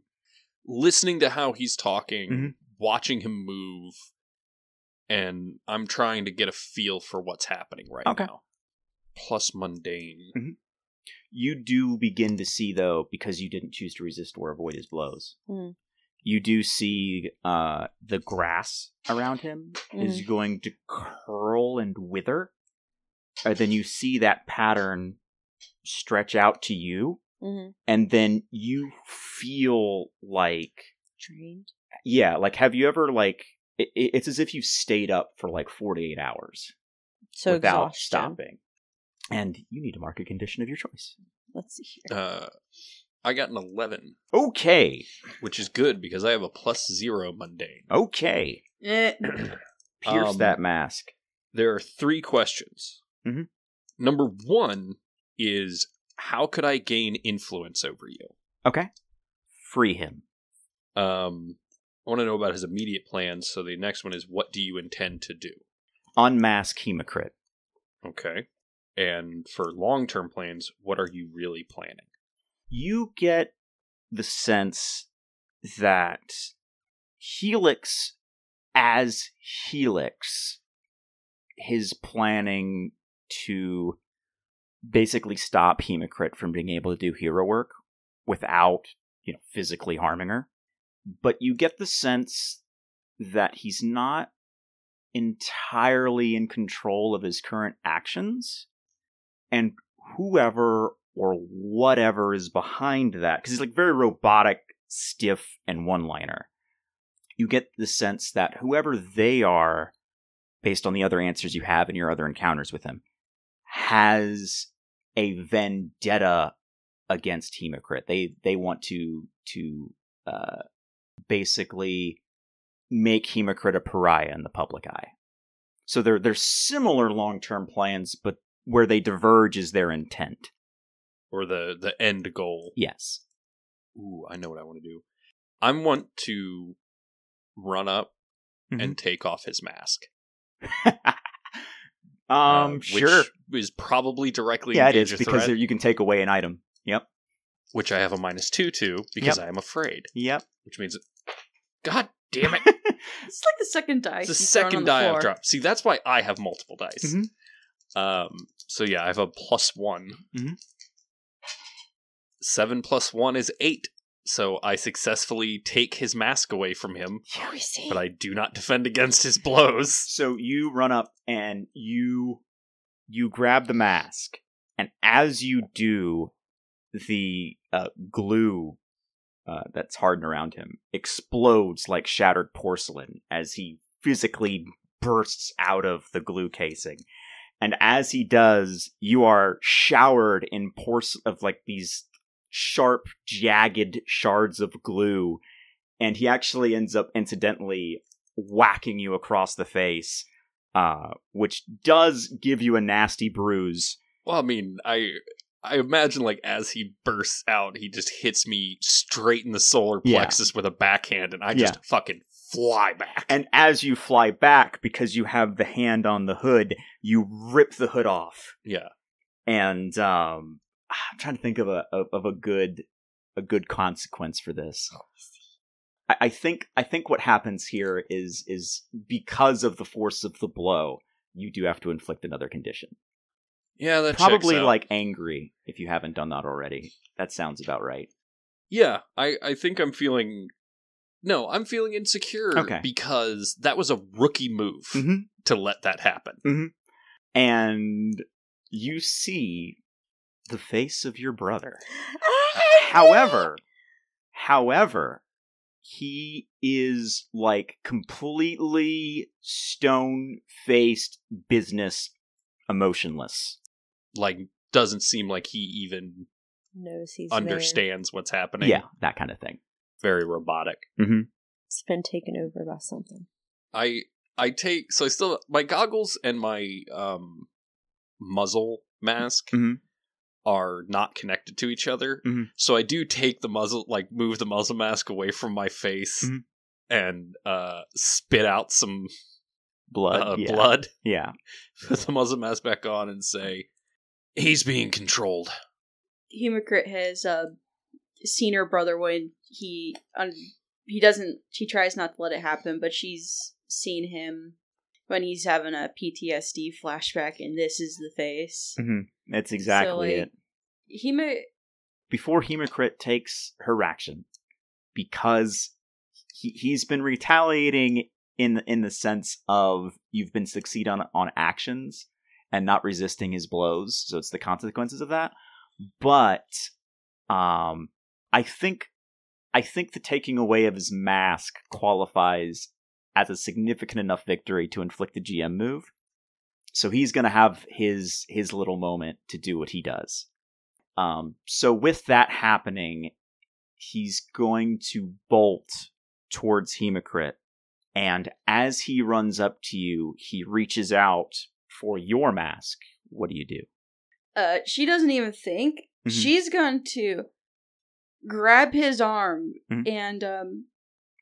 listening to how he's talking, mm-hmm. watching him move, and I'm trying to get a feel for what's happening right okay. now. Plus mundane. Mm-hmm. You do begin to see, though, because you didn't choose to resist or avoid his blows, mm-hmm. you do see uh, the grass around him mm-hmm. is going to curl and wither. And then you see that pattern stretch out to you. Mm-hmm. And then you feel like... drained? Yeah, like, have you ever, like... It, it's as if you've stayed up for, like, forty-eight hours. So without exhaustion. Stopping. And you need to mark a condition of your choice. Let's see here. Uh, I got an eleven. Okay. Which is good, because I have a plus zero mundane. Okay. Pierce um, that mask. There are three questions. Mm-hmm. Number one is... how could I gain influence over you? Okay. Free him. Um, I want to know about his immediate plans. So the next one is, what do you intend to do? Unmask Hemocrit. Okay. And for long-term plans, what are you really planning? You get the sense that Helix, as Helix, his planning to... basically stop Hemocrit from being able to do hero work without, you know, physically harming her. But you get the sense that he's not entirely in control of his current actions, and whoever or whatever is behind that, because he's like very robotic, stiff, and one-liner. You get the sense that whoever they are, based on the other answers you have in your other encounters with him, has a vendetta against Hemocrit. They they want to to uh, basically make Hemocrit a pariah in the public eye. So they're they're similar long term plans, but where they diverge is their intent or the the end goal. Yes. Ooh, I know what I want to do. I want to run up mm-hmm. and take off his mask. Um, uh, sure. Which is probably directly yeah, engage it is, a threat. Because you can take away an item. Yep. Which I have a minus two to, because yep. I am afraid. Yep. Which means... God damn it. It's like the second dice. It's the second die I've dropped. See, that's why I have multiple dice. Mm-hmm. Um, so yeah, I have a plus one. Mm-hmm. Seven plus one is eight. So I successfully take his mask away from him, yeah, we see. But I do not defend against his blows. So you run up and you you grab the mask, and as you do, the uh, glue uh, that's hardened around him explodes like shattered porcelain as he physically bursts out of the glue casing. And as he does, you are showered in porcelain of like these sharp, jagged shards of glue, and he actually ends up incidentally whacking you across the face, uh, which does give you a nasty bruise. Well, I mean, I I imagine like as he bursts out, he just hits me straight in the solar plexus yeah. with a backhand, and I just yeah. fucking fly back. And as you fly back, because you have the hand on the hood, you rip the hood off. Yeah, and um. I'm trying to think of a of a good a good consequence for this. I, I think I think what happens here is is because of the force of the blow, you do have to inflict another condition. Yeah, that probably checks out. Like angry if you haven't done that already. That sounds about right. Yeah, I, I think I'm feeling no, I'm feeling insecure okay. because that was a rookie move mm-hmm. to let that happen, mm-hmm. and you see. The face of your brother. however, however, he is like completely stone-faced, business, emotionless. Like, doesn't seem like he even knows he's understands there. What's happening. Yeah, that kind of thing. Very robotic. Mm-hmm. It's been taken over by something. I I take so I still my goggles and my um muzzle mask. Mm-hmm. Are not connected to each other. Mm-hmm. So I do take the muzzle, like move the muzzle mask away from my face mm-hmm. and uh, spit out some blood. Uh, yeah. Blood. Yeah. Put the muzzle mask back on and say, he's being controlled. Hemocrit has uh, seen her brother when he, un- he doesn't, she tries not to let it happen, but she's seen him when he's having a P T S D flashback, and this is the face. Mm-hmm. That's exactly so, like, it. Hema... Before Hemocrit takes her action, because he, he's been retaliating in, in the sense of you've been succeed on, on actions and not resisting his blows, so it's the consequences of that. But um, I think I think the taking away of his mask qualifies as a significant enough victory to inflict a G M move. So he's going to have his his little moment to do what he does. Um, so with that happening, he's going to bolt towards Hemocrit. And as he runs up to you, he reaches out for your mask. What do you do? Uh, she doesn't even think. Mm-hmm. She's going to grab his arm mm-hmm. and um,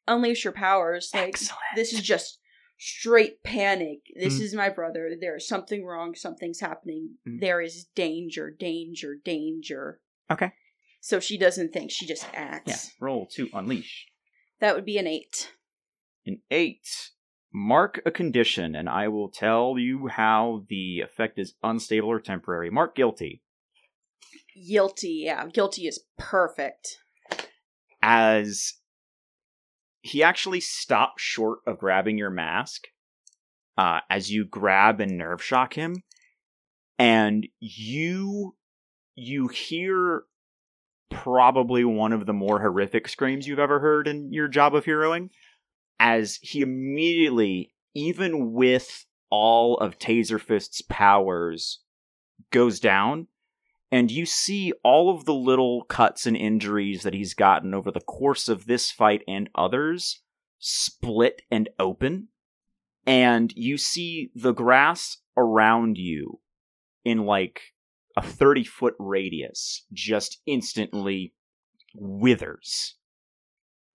unleash her powers. Like, excellent. This is just... straight panic. This mm. is my brother. There is something wrong. Something's happening. Mm. There is danger, danger, danger. Okay. So she doesn't think. She just acts. Yeah. Roll to unleash. That would be an eight. An eight. Mark a condition, and I will tell you how the effect is unstable or temporary. Mark guilty. Guilty, yeah. Guilty is perfect. As... He actually stops short of grabbing your mask uh, as you grab and nerve shock him. And you you hear probably one of the more horrific screams you've ever heard in your job of heroing. As he immediately, even with all of Taser Fist's powers, goes down. And you see all of the little cuts and injuries that he's gotten over the course of this fight and others split and open. And you see the grass around you in like a thirty-foot radius just instantly withers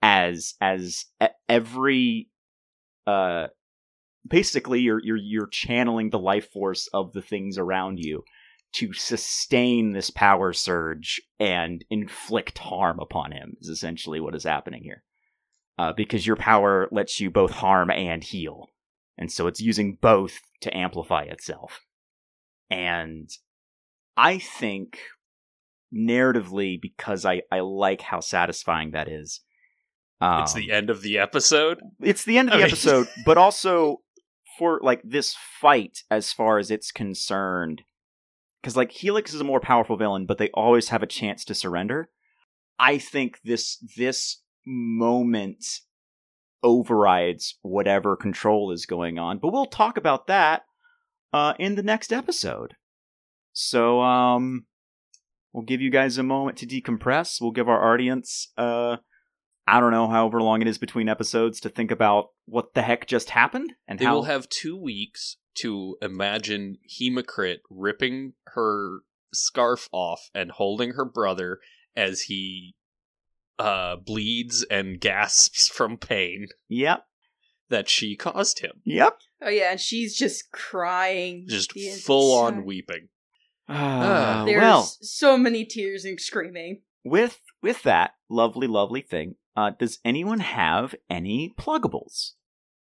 as as every... Uh, basically, you're, you're, you're channeling the life force of the things around you to sustain this power surge and inflict harm upon him is essentially what is happening here. Uh, because your power lets you both harm and heal. And so it's using both to amplify itself. And I think narratively, because I, I like how satisfying that is. Um, it's the end of the episode? It's the end of the I mean... episode, but also for like this fight as far as it's concerned. Because like Helix is a more powerful villain, but they always have a chance to surrender. I think this this moment overrides whatever control is going on. But we'll talk about that uh, in the next episode. So um, we'll give you guys a moment to decompress. We'll give our audience, uh, I don't know, however long it is between episodes, to think about what the heck just happened. And they how- will have two weeks to imagine Hemocrit ripping her scarf off and holding her brother as he uh, bleeds and gasps from pain. Yep. That she caused him. Yep. Oh yeah, and she's just crying. Just full on weeping. Uh, uh, there's well, so many tears and screaming. With with that lovely, lovely thing, uh, does anyone have any pluggables?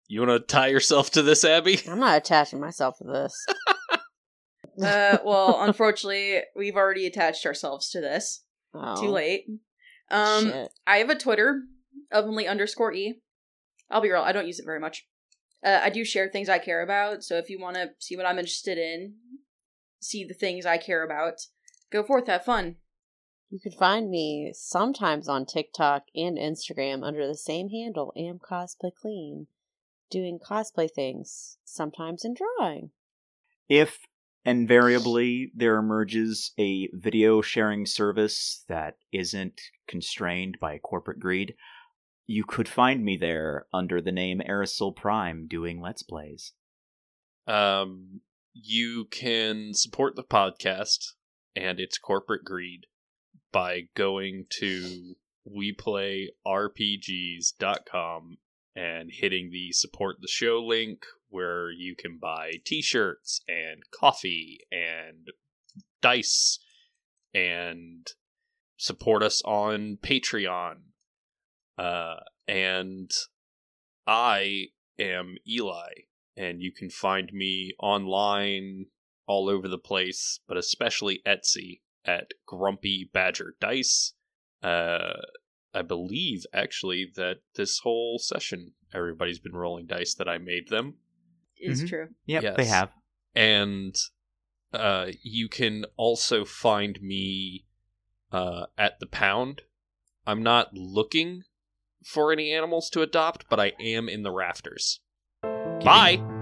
You want to tie yourself to this, Abby? I'm not attaching myself to this. uh, well, unfortunately, we've already attached ourselves to this. Oh. Too late. Um, Shit. I have a Twitter of only underscore E. I'll be real. I don't use it very much. Uh, I do share things I care about. So if you want to see what I'm interested in, see the things I care about, go forth, have fun. You can find me sometimes on TikTok and Instagram under the same handle, Am Cosplay Clean, doing cosplay things, sometimes in drawing. If invariably there emerges a video sharing service that isn't constrained by corporate greed, you could find me there under the name Aerosol Prime doing Let's Plays. Um, you can support the podcast and its corporate greed by going to we play r p g s dot com and hitting the support the show link, where you can buy t-shirts and coffee and dice and support us on Patreon. Uh, and I am Eli, and you can find me online all over the place, but especially Etsy at Grumpy Badger Dice. Uh, I believe, actually, that this whole session, everybody's been rolling dice that I made them. It's mm-hmm. true. Yep, yes. They have. And uh, you can also find me uh, at the Pound. I'm not looking for any animals to adopt, but I am in the rafters. Bye!